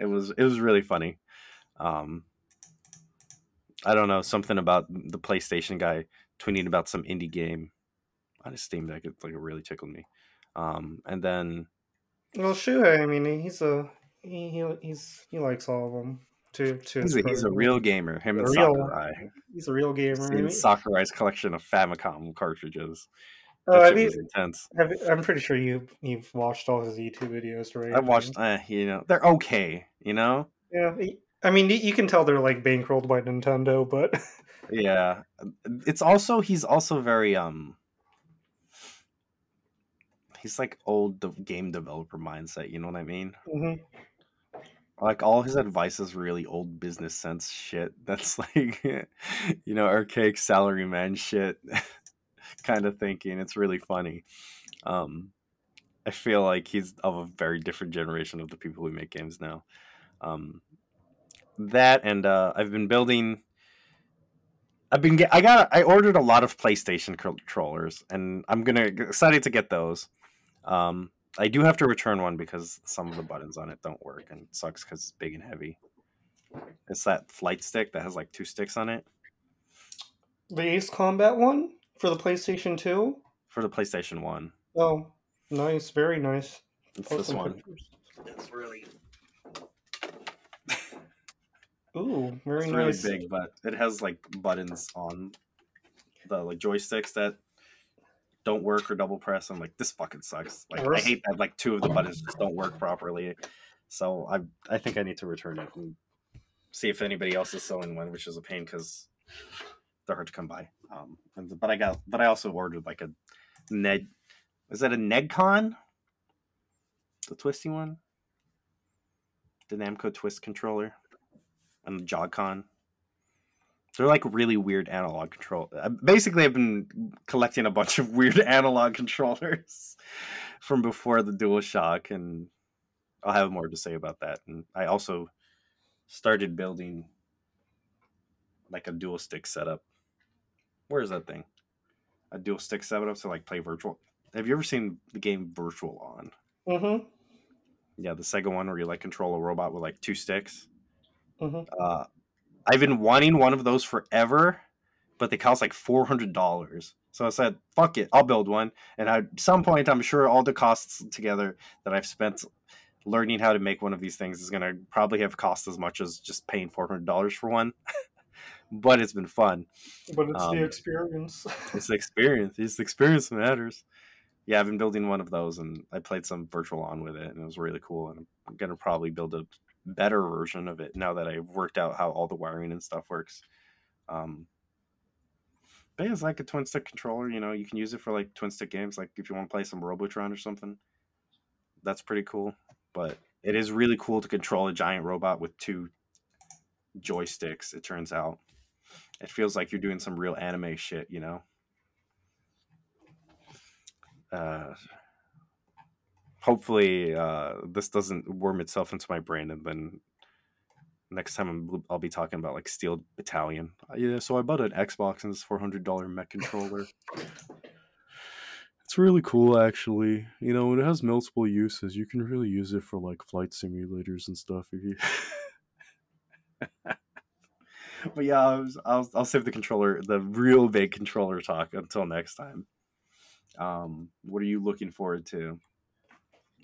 It was it was really funny. Um, I don't know, something about the PlayStation guy tweeting about some indie game on his Steam Deck. It like it really tickled me. Um, and then, well, Shuhei, I mean, he's a He, he he's he likes all of them too. too he's, he's a real gamer. Him and real, Sakurai. He's a real gamer. He's in Sakurai's collection of Famicom cartridges. Oh, that I mean, was intense. Have, I'm pretty sure you you've watched all his YouTube videos, right? I've watched. Uh, you know, they're okay. You know. Yeah, I mean, you can tell they're like bankrolled by Nintendo, but yeah, it's also he's also very um. He's like old game developer mindset. You know what I mean? Mm-hmm. Like, all his advice is really old business sense shit. That's like, you know, archaic salaryman shit kind of thinking. It's really funny. Um, I feel like he's of a very different generation of the people who make games now. Um, that and uh, I've been building... I've been get, I got I ordered a lot of PlayStation controllers, and I'm gonna excited to get those. Um... I do have to return one because some of the buttons on it don't work, and it sucks because it's big and heavy. It's that flight stick that has like two sticks on it. The Ace Combat one for the PlayStation two? For the PlayStation one. Oh, nice. Very nice. It's Post this one. Pictures. It's really... Ooh, very it's nice. It's really big, but it has like buttons on the like joysticks that don't work or double press. I'm like, this fucking sucks. Like, I hate that like two of the buttons just don't work properly. So I I think I need to return it and see if anybody else is selling one, which is a pain because they're hard to come by. Um, and, but I got but I also ordered like a Ned. Is that a Nedcon? The twisty one, the Namco Twist controller, and the Jogcon. They're like really weird analog control. Basically, I've been collecting a bunch of weird analog controllers from before the DualShock, and I'll have more to say about that. And I also started building like a dual stick setup Where is that thing? A dual stick setup to like play virtual. Have you ever seen the game Virtual On? Mm-hmm. Yeah, the Sega one where you like control a robot with like two sticks. Mm-hmm. Uh, I've been wanting one of those forever, but they cost like four hundred dollars. So I said, fuck it, I'll build one. And at some point, I'm sure all the costs together that I've spent learning how to make one of these things is going to probably have cost as much as just paying four hundred dollars for one. But it's been fun. But it's um, the experience. It's the experience. It's the experience that matters. Yeah, I've been building one of those, and I played some Virtual On with it, and it was really cool. And I'm going to probably build a better version of it now that I've worked out how all the wiring and stuff works. Um, but it's like a twin-stick controller. You know, you can use it for, like, twin-stick games, like if you want to play some Robotron or something. That's pretty cool. But it is really cool to control a giant robot with two joysticks, it turns out. It feels like you're doing some real anime shit, you know? Uh, hopefully uh, this doesn't worm itself into my brain, and then next time I'm, I'll be talking about like Steel Battalion. Yeah, so I bought an Xbox and this four hundred dollars mech controller. It's really cool, actually. You know, it has multiple uses. You can really use it for like flight simulators and stuff. If you... But yeah, I was, I'll I'll save the controller, the real big controller talk until next time. Um, what are you looking forward to?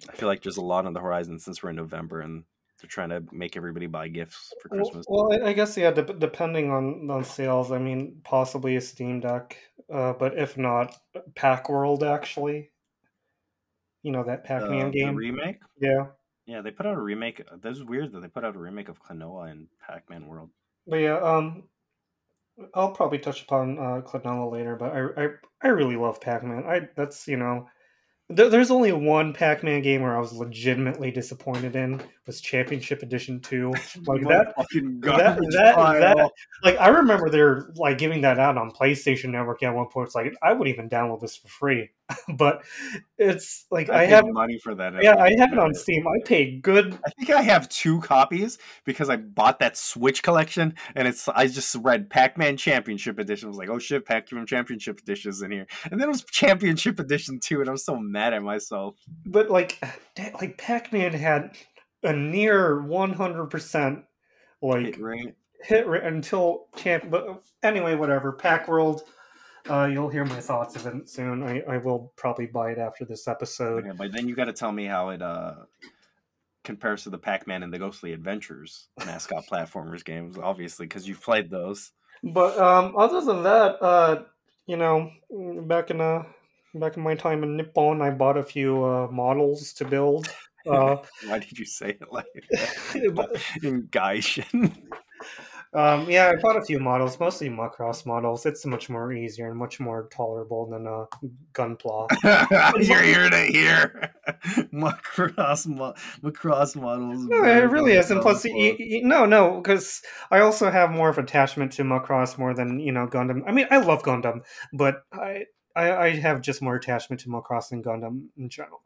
I feel like there's a lot on the horizon since we're in November and they're trying to make everybody buy gifts for Christmas. Well, well I guess, yeah, de- depending on, on sales, I mean, possibly a Steam Deck, uh, but if not, Pac-World, actually. You know, that Pac-Man uh, game. The remake? Yeah. Yeah, they put out a remake. That was weird that they put out a remake of Klonoa and Pac-Man World. But yeah, um... I'll probably touch upon uh, Klonoa later, but I, I I really love Pac-Man. I that's you know, there, there's only one Pac-Man game where I was legitimately disappointed in was Championship Edition Two. Like that, that, that, that, like I remember they're like giving that out on PlayStation Network at one point. It's like I would even download this for free, but it's like I, I have money for that. Yeah, I have it on Steam. I paid good. I think I have two copies because I bought that Switch collection, and it's I just read Pac-Man Championship Edition. I was like, oh shit, Pac-Man Championship Edition is in here, and then it was Championship Edition Two, and I was so mad at myself. But like, like Pac-Man had a near one hundred percent like hit rate, hit rate until champ. But anyway, whatever. Pac-World. Uh, you'll hear my thoughts of it soon. I, I will probably buy it after this episode. Okay, but then you got to tell me how it uh, compares to the Pac-Man and the Ghostly Adventures mascot platformers games, obviously, because you've played those. But um, other than that, uh, you know, back in uh, back in my time in Nippon, I bought a few uh, models to build. Uh, Why did you say it like that? But, in Gaishin? Um, yeah, I bought a few models, mostly Macross models. It's much more easier and much more tolerable than uh, Gunpla. You're here to hear Macross, mo- Macross models. No, it really is. And plus, you, you, no, no, because I also have more of attachment to Macross more than, you know, Gundam. I mean, I love Gundam, but I... I, I have just more attachment to Macross than Gundam in general.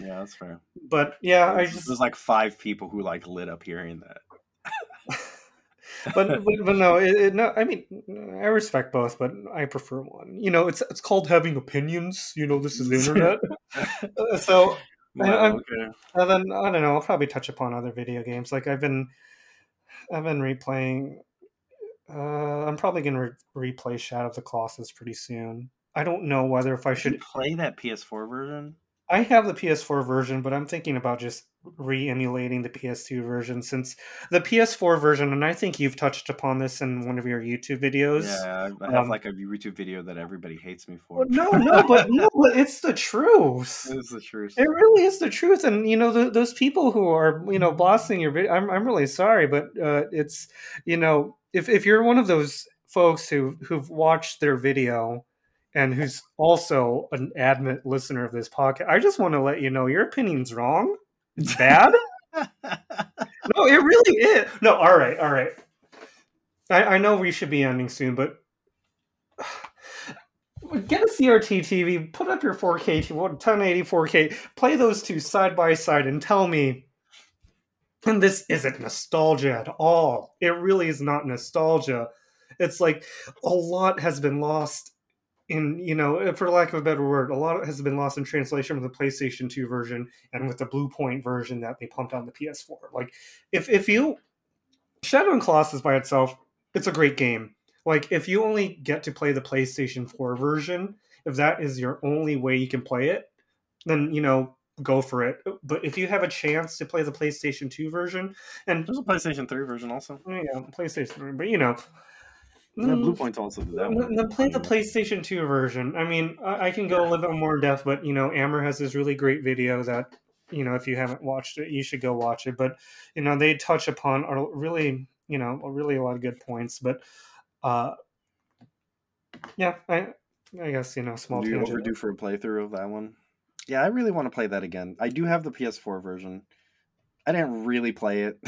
Yeah, that's fair. But yeah, there's, I just there's like five people who like lit up hearing that. but, but but no, it, it, no. I mean, I respect both, but I prefer one. You know, it's it's called having opinions. You know, this is the internet. so, wow, I, okay. And then I don't know. I'll probably touch upon other video games. Like I've been, I've been replaying. Uh, I'm probably gonna re- replay Shadow of the Colossus pretty soon. I don't know whether if I should you play that P S four version. I have the P S four version, but I'm thinking about just re-emulating the P S two version since the P S four version, and I think you've touched upon this in one of your YouTube videos. Yeah, I have um, like a YouTube video that everybody hates me for. No, no, but no, but it's the truth. It is the truth. It really is the truth, and you know the, those people who are you know blasting your video. I'm I'm really sorry, but uh, it's you know if if you're one of those folks who who've watched their video. And who's also an adamant listener of this podcast, I just want to let you know your opinion's wrong. It's bad. No, it really is. No, all right, all right. I, I know we should be ending soon, but get a C R T T V, put up your four K T V, ten eighty four K, play those two side by side and tell me, and this isn't nostalgia at all. It really is not nostalgia. It's like a lot has been lost in, you know, for lack of a better word, a lot has been lost in translation with the PlayStation two version and with the Blue Point version that they pumped on the P S four. Like, if, if you... Shadow and Colossus by itself, it's a great game. Like, if you only get to play the PlayStation four version, if that is your only way you can play it, then, you know, go for it. But if you have a chance to play the PlayStation two version, and there's a PlayStation three version also. Yeah, PlayStation three, but, you know... Yeah, Blue Point's also did that one. The, play the PlayStation two version. I mean, I, I can go a little bit more in depth, but, you know, Amr has this really great video that, you know, if you haven't watched it, you should go watch it. But, you know, they touch upon a really, you know, a really a lot of good points. But, uh, yeah, I I guess, you know, small tangent. Are you overdue for a playthrough of that one? Yeah, I really want to play that again. I do have the P S four version. I didn't really play it.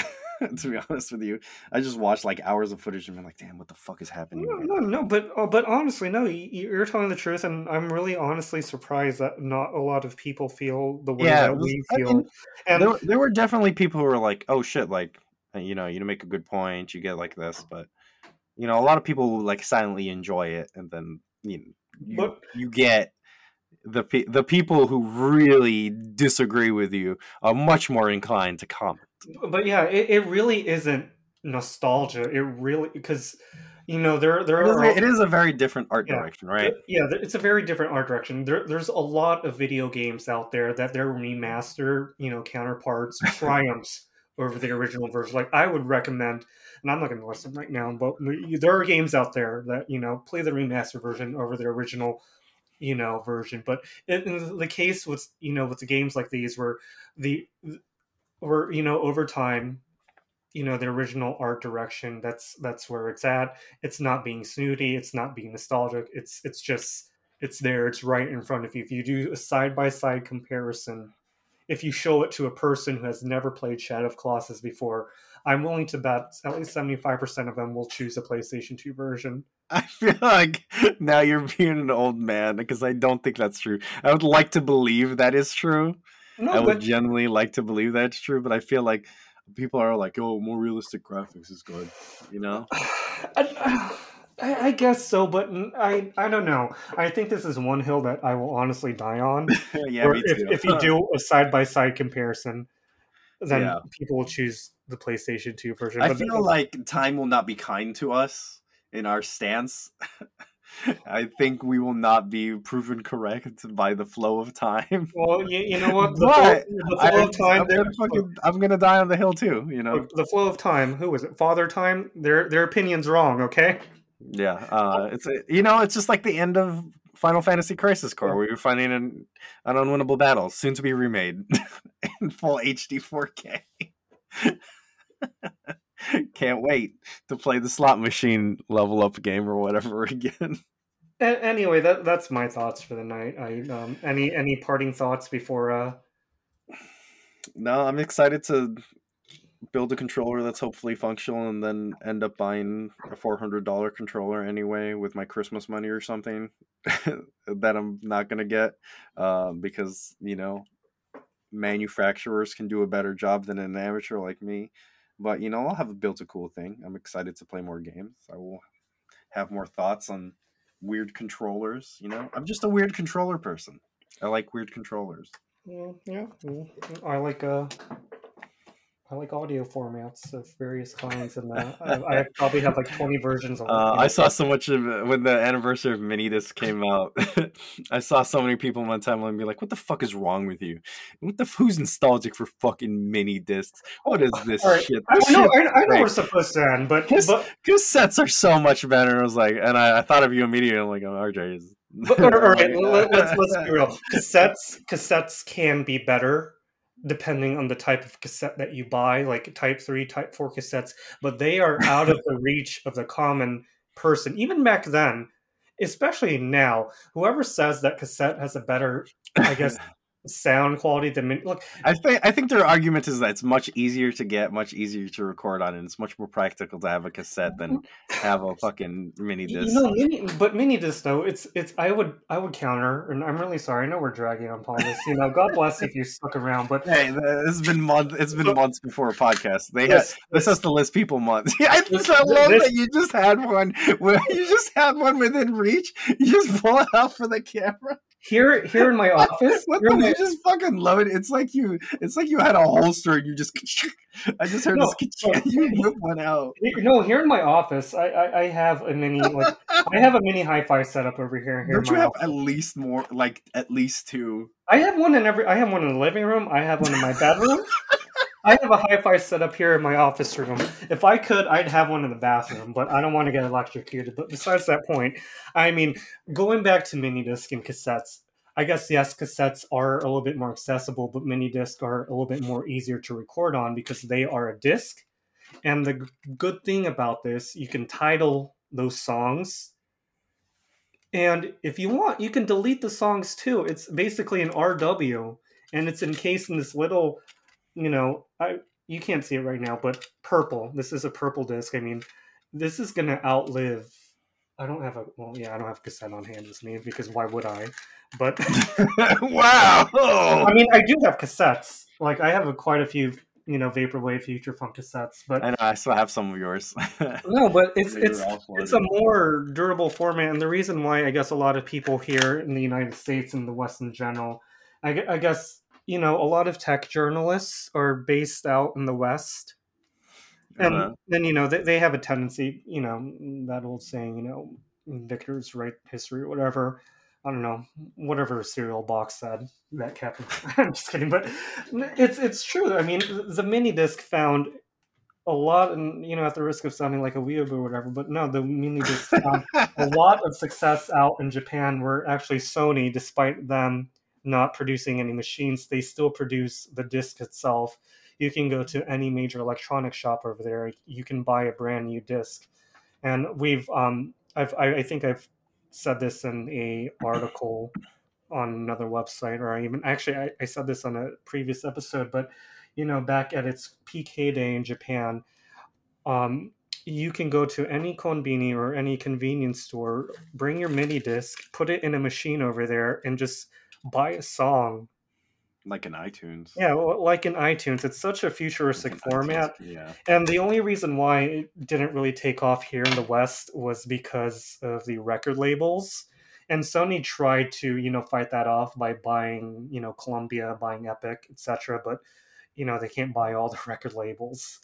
To be honest with you, I just watched like hours of footage and been like, damn, what the fuck is happening? No, no, no, but uh, but honestly, no, you, you're telling the truth, and I'm really honestly surprised that not a lot of people feel the way yeah, that we I feel. Mean, and there, there were definitely people who were like, oh shit, like, you know, you make a good point, you get like this, but, you know, a lot of people like silently enjoy it, and then you know, you, but, you get the pe- the people who really disagree with you are much more inclined to comment. But yeah, it, it really isn't nostalgia. It really, because, you know, there there are it is, it is a very different art yeah, direction, right? It, yeah, it's a very different art direction. There, there's a lot of video games out there that their remaster, you know, counterparts triumphs over the original version. Like, I would recommend, and I'm not going to list them right now, but there are games out there that, you know, play the remaster version over the original, you know, version. But in the case with, you know, with the games like these, where the Or, you know, over time, you know, the original art direction, that's that's where it's at. It's not being snooty. It's not being nostalgic. It's it's just, it's there. It's right in front of you. If you do a side-by-side comparison, if you show it to a person who has never played Shadow of Colossus before, I'm willing to bet at least seventy-five percent of them will choose a PlayStation two version. I feel like now you're being an old man, because I don't think that's true. I would like to believe that is true. No, I would but... generally like to believe that's true, but I feel like people are like, oh, more realistic graphics is good, you know? I, I, I guess so, but I, I don't know. I think this is one hill that I will honestly die on. Yeah, or me if, too. If you do a side-by-side comparison, then yeah. people will choose the PlayStation two version. I but feel like time will not be kind to us in our stance. I think we will not be proven correct by the flow of time. Well, you, you know what? The but flow, the flow I, of time. I'm gonna, fucking, I'm gonna die on the hill too. You know, the flow of time. Who is it? Father Time. Their their opinion's wrong. Okay. Yeah. Uh, it's a, you know, it's just like the end of Final Fantasy Crisis Core, where you're fighting an, an unwinnable battle, soon to be remade in full H D four K. Can't wait to play the slot machine level up game or whatever again. Anyway, that that's my thoughts for the night. I um, any any parting thoughts before? Uh... No, I'm excited to build a controller that's hopefully functional, and then end up buying a four hundred dollars controller anyway with my Christmas money or something that I'm not gonna get uh, because you know manufacturers can do a better job than an amateur like me. But, you know, I'll have built a cool thing. I'm excited to play more games. I will have more thoughts on weird controllers, you know? I'm just a weird controller person. I like weird controllers. Yeah, yeah. I like uh, I like audio formats of various kinds. And uh, I, I probably have like twenty versions of them. Uh, I saw so much of it when the anniversary of Minidisc came out. I saw so many people on my timeline be like, what the fuck is wrong with you? What the Who's nostalgic for fucking mini discs? What is this right. shit? This I know, shit I, I know we're supposed to end, but, Cass- but... cassettes are so much better. And I was like, and I, I thought of you immediately. I'm like, oh, R J is. All right, let's, let's be real. Cassettes, cassettes can be better depending on the type of cassette that you buy, like type three, type four cassettes, but they are out of the reach of the common person. Even back then, especially now, whoever says that cassette has a better, I guess, sound quality dimin- look I think I think their argument is that it's much easier to get, much easier to record on, and it's much more practical to have a cassette than have a fucking mini disc. You know, mini, but mini disc though, it's it's I would I would counter, and I'm really sorry, I know we're dragging on Paul this, you know, God bless if you stuck around, but hey, it's been month it's been months before a podcast. They this, had, this has to list people months. Yeah, I just I love this, that you just had one where you just had one within reach. You just pull it out for the camera. Here, here in my office, what the, my... you just fucking love it. It's like you, it's like you had a holster and you just. I just heard no, this. No, you whip one out. No, here in my office, I, I, I have a mini. Like, I have a mini hi-fi setup over here. here Don't in my you have office. At least more? Like at least two. I have one in every. I have one in the living room. I have one in my bedroom. I have a hi-fi setup here in my office room. If I could, I'd have one in the bathroom, but I don't want to get electrocuted. But besides that point, I mean, going back to minidisc and cassettes, I guess, yes, cassettes are a little bit more accessible, but minidisc are a little bit more easier to record on because they are a disc. And the good thing about this, you can title those songs. And if you want, you can delete the songs too. It's basically an R W, and it's encased in this little... You know, I you can't see it right now, but purple. This is a purple disc. I mean, this is going to outlive... I don't have a... Well, yeah, I don't have a cassette on hand with me because why would I? But... Wow! Oh. I mean, I do have cassettes. Like, I have a, quite a few, you know, Vaporwave, Future Funk cassettes, but... I know, I still have some of yours. No, but it's it's it's a more durable format, and the reason why I guess a lot of people here in the United States and the West in general, I, I guess... You know, a lot of tech journalists are based out in the West. And uh-huh. then, you know, they, they have a tendency, you know, that old saying, you know, victors write history or whatever. I don't know, whatever cereal box said that kept. I'm just kidding. But it's it's true. I mean, the mini disc found a lot, and, you know, at the risk of sounding like a weeb or whatever, but no, the mini disc found a lot of success out in Japan, where actually Sony, despite them not producing any machines, they still produce the disc itself. You can go to any major electronic shop over there, you can buy a brand new disc. And we've um I've I, I think I've said this in a article on another website, or I even actually I, I said this on a previous episode, but you know, back at its peak heyday in Japan, um you can go to any Konbini or any convenience store, bring your mini disc, put it in a machine over there, and just buy a song like an iTunes. Yeah, like an iTunes. It's such a futuristic like format. iTunes, yeah. And the only reason why it didn't really take off here in the West was because of the record labels. And Sony tried to, you know, fight that off by buying, you know, Columbia, buying Epic, et cetera. But, you know, they can't buy all the record labels.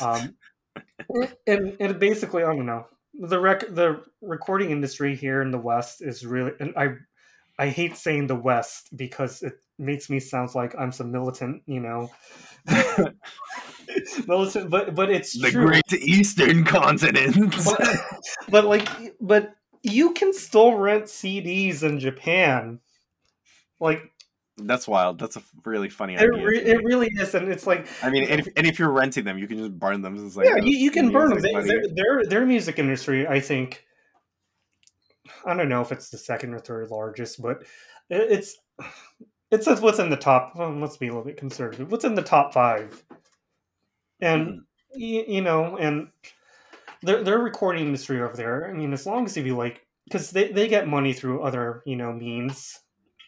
Um, and, and basically, I don't know, the rec- the recording industry here in the West is really, and I, I hate saying the West because it makes me sound like I'm some militant, you know, militant. But but it's the true. Great Eastern continent. But, but like, but you can still rent C Ds in Japan. Like, that's wild. That's a really funny idea. It, re- it really is, and it's like, I mean, and if, and if you're renting them, you can just burn them. It's like, yeah, you, you can burn them. They, their, their their music industry, I think. I don't know if it's the second or third largest, but it's it says what's in the top. Well, let's be a little bit conservative. What's in the top five? And mm-hmm. you, you know, and their their recording industry over there. I mean, as long as if you like, because they, they get money through other, you know, means,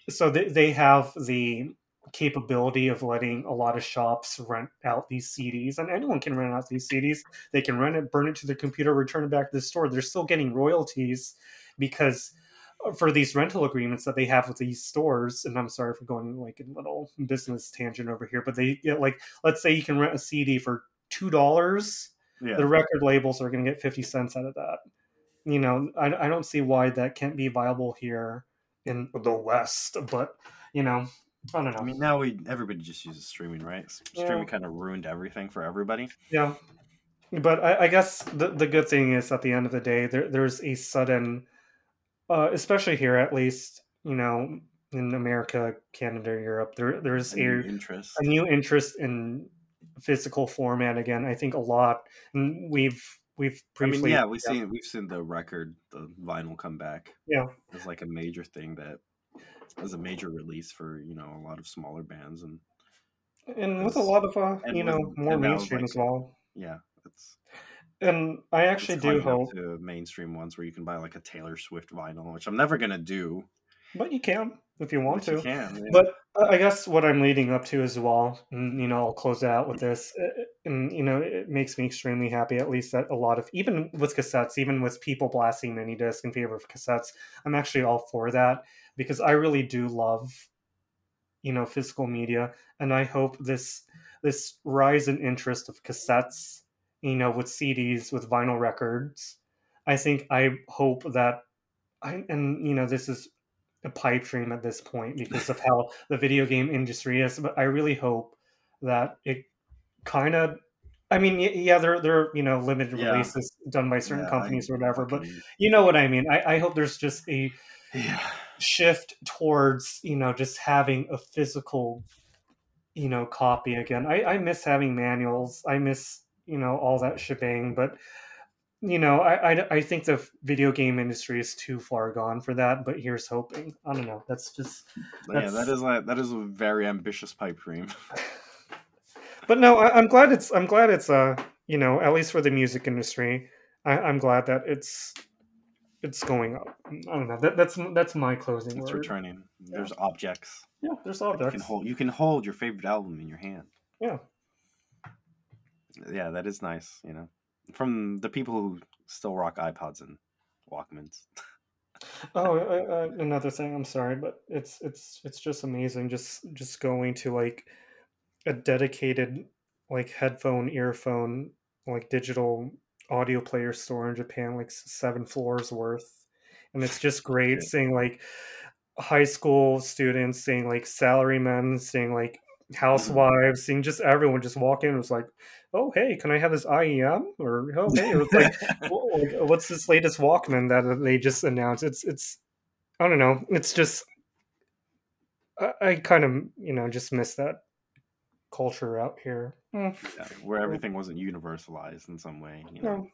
so they they have the capability of letting a lot of shops rent out these C Ds, and anyone can rent out these C Ds. They can rent it, burn it to their computer, return it back to the store. They're still getting royalties. Because for these rental agreements that they have with these stores, and I'm sorry for going like a little business tangent over here, but they get like, let's say you can rent a C D for two dollars. Yeah. The record labels are going to get fifty cents out of that. You know, I, I don't see why that can't be viable here in the West, but you know, I don't know. I mean, now we everybody just uses streaming, right? Yeah. Streaming kind of ruined everything for everybody. Yeah. But I, I guess the, the good thing is at the end of the day, there there's a sudden... Uh, especially here, at least, you know, in America, Canada, Europe, there there's a, a, new interest. a new interest in physical format again. I think a lot, and we've we've briefly, I mean, yeah, we've yeah. seen we've seen the record, the vinyl come back. Yeah, it's like a major thing that as a major release for, you know, a lot of smaller bands and and with a lot of uh, you know with, more mainstream like, as well. Yeah, it's and I actually do hope to mainstream ones where you can buy like a Taylor Swift vinyl, which I'm never gonna do. But you can if you want to. You can, yeah. But I guess what I'm leading up to as well, and, you know, I'll close out with this. And, you know, it makes me extremely happy, at least that a lot of, even with cassettes, even with people blasting mini disc in favor of cassettes, I'm actually all for that because I really do love, you know, physical media. And I hope this this rise in interest of cassettes, you know, with C Ds, with vinyl records, I think I hope that, I and, you know, this is a pipe dream at this point because of how the video game industry is, but I really hope that it kind of, I mean, yeah, there there are, you know, limited yeah. releases done by certain yeah, companies I, or whatever, but you know what I mean. I, I hope there's just a yeah. shift towards, you know, just having a physical, you know, copy again. I, I miss having manuals. I miss, you know, all that shebang, but you know, I, I, I think the video game industry is too far gone for that, but here's hoping. I don't know. That's just... That's... Yeah, that is like, that is a very ambitious pipe dream. But no, I, I'm glad it's, I'm glad it's, uh, you know, at least for the music industry, I, I'm glad that it's it's going up. I don't know. That, that's that's my closing it's word. It's returning. Yeah. There's objects. Yeah, there's objects. You can, hold, you can hold your favorite album in your hand. Yeah. Yeah, that is nice, you know. From the people who still rock iPods and Walkmans. oh, uh, another thing. I'm sorry, but it's it's it's just amazing. Just just going to like a dedicated like headphone, earphone, like digital audio player store in Japan, like seven floors worth, and it's just great yeah. seeing like high school students, seeing like salarymen, seeing like housewives, seeing just everyone just walk in and was like, oh hey, can I have this I E M or oh hey, it was like, whoa, what's this latest Walkman that they just announced? It's it's I don't know. It's just I, I kind of you know just miss that culture out here mm. yeah, where everything wasn't universalized in some way. You know,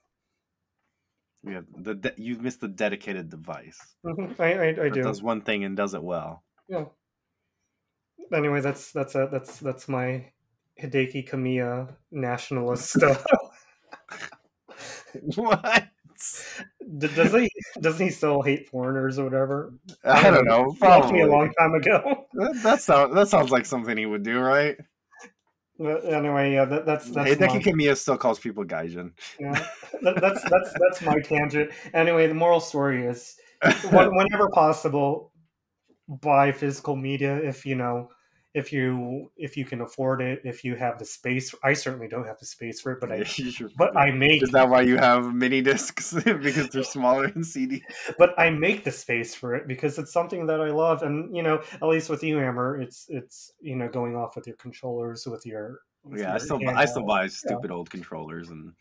you no. have the de- you missed the dedicated device. Mm-hmm. I I, I do. It does one thing and does it well. Yeah. Anyway, that's that's a, that's that's my Hideki Kamiya nationalist stuff. What? D- does he does he still hate foreigners or whatever? I don't, I don't know. know. Probably a long time ago. That that sounds that sounds like something he would do, right? But anyway, yeah, that, that's that's Hideki my... Kamiya still calls people gaijin. Yeah, that, that's that's that's my tangent. Anyway, the moral story is, whenever possible, buy physical media if you know if you if you can afford it, if you have the space. I certainly don't have the space for it, but I sure but I make is that why you have mini discs because they're smaller than C D. But I make the space for it because it's something that I love, and you know, at least with you, Amr, it's it's you know going off with your controllers with your with yeah. Your I still handle. I still buy stupid yeah. old controllers, and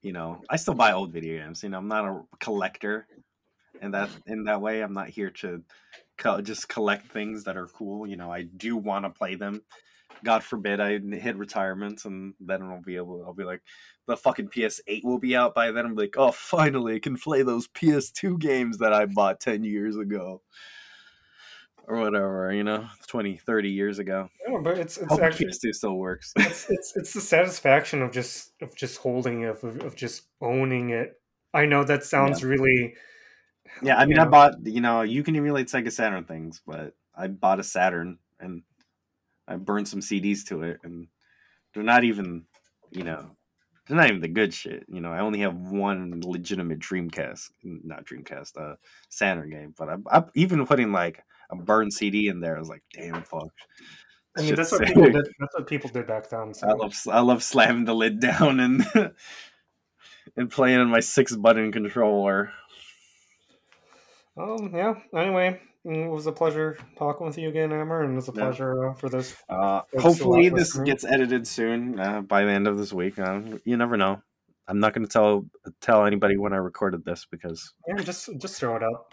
you know I still buy old video games. You know I'm not a collector, and that in that way I'm not here to. Co- just collect things that are cool. You know, I do want to play them. God forbid I hit retirement and then I'll be able, I'll be like, the fucking P S eight will be out by then. I'm like, oh, finally I can play those P S two games that I bought ten years ago or whatever, you know, twenty, thirty years ago. Yeah, but it's, it's actually P S two still works. it's, it's, it's the satisfaction of just, of just holding it, of, of just owning it. I know that sounds yeah. really, Yeah, I mean, yeah. I bought, you know, you can emulate Sega Saturn things, but I bought a Saturn and I burned some C Ds to it, and they're not even, you know, they're not even the good shit. You know, I only have one legitimate Dreamcast, not Dreamcast, uh, Saturn game, but I, I even putting like a burned C D in there, I was like, damn, fuck. I mean, that's what, people did, that's what people did back then. So. I love, I love slamming the lid down and and playing on my six button controller. Oh, yeah. Anyway, it was a pleasure talking with you again, Amr, and it was a pleasure uh, for this. Uh, hopefully this group. Gets edited soon uh, by the end of this week. Uh, you never know. I'm not going to tell tell anybody when I recorded this because... Yeah, just just throw it up.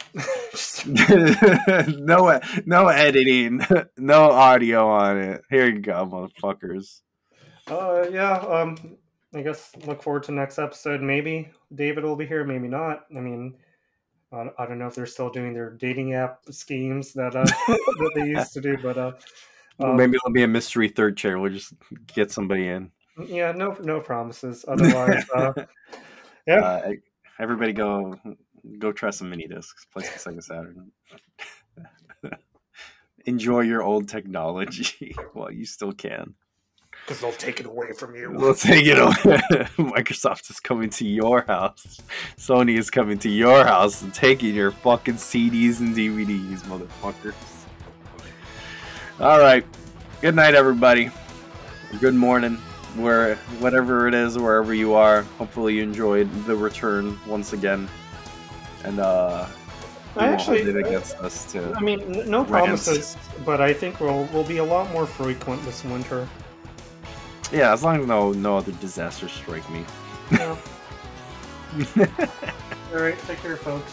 no, no editing. No audio on it. Here you go, motherfuckers. Uh, yeah, um, I guess look forward to next episode. Maybe David will be here, maybe not. I mean... I, I don't know if they're still doing their dating app schemes that uh, that they used to do, but uh, um, maybe it'll be a mystery third chair. We'll just get somebody in. Yeah, no, no promises. Otherwise, uh, yeah, uh, everybody go go try some mini discs. Play some Sega Saturn. Enjoy your old technology while you still can. Because they'll take it away from you. They'll take it away. Microsoft is coming to your house. Sony is coming to your house and taking your fucking C Ds and D V Ds, motherfuckers. All right. Good night, everybody. Good morning. Where, whatever it is, wherever you are. Hopefully you enjoyed the return once again. And, uh... I actually, against us to I mean, no rant. Promises, but I think we'll we'll be a lot more frequent this winter. Yeah, as long as no no other disasters strike me. No. All right, take care, folks.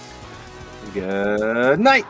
Good night.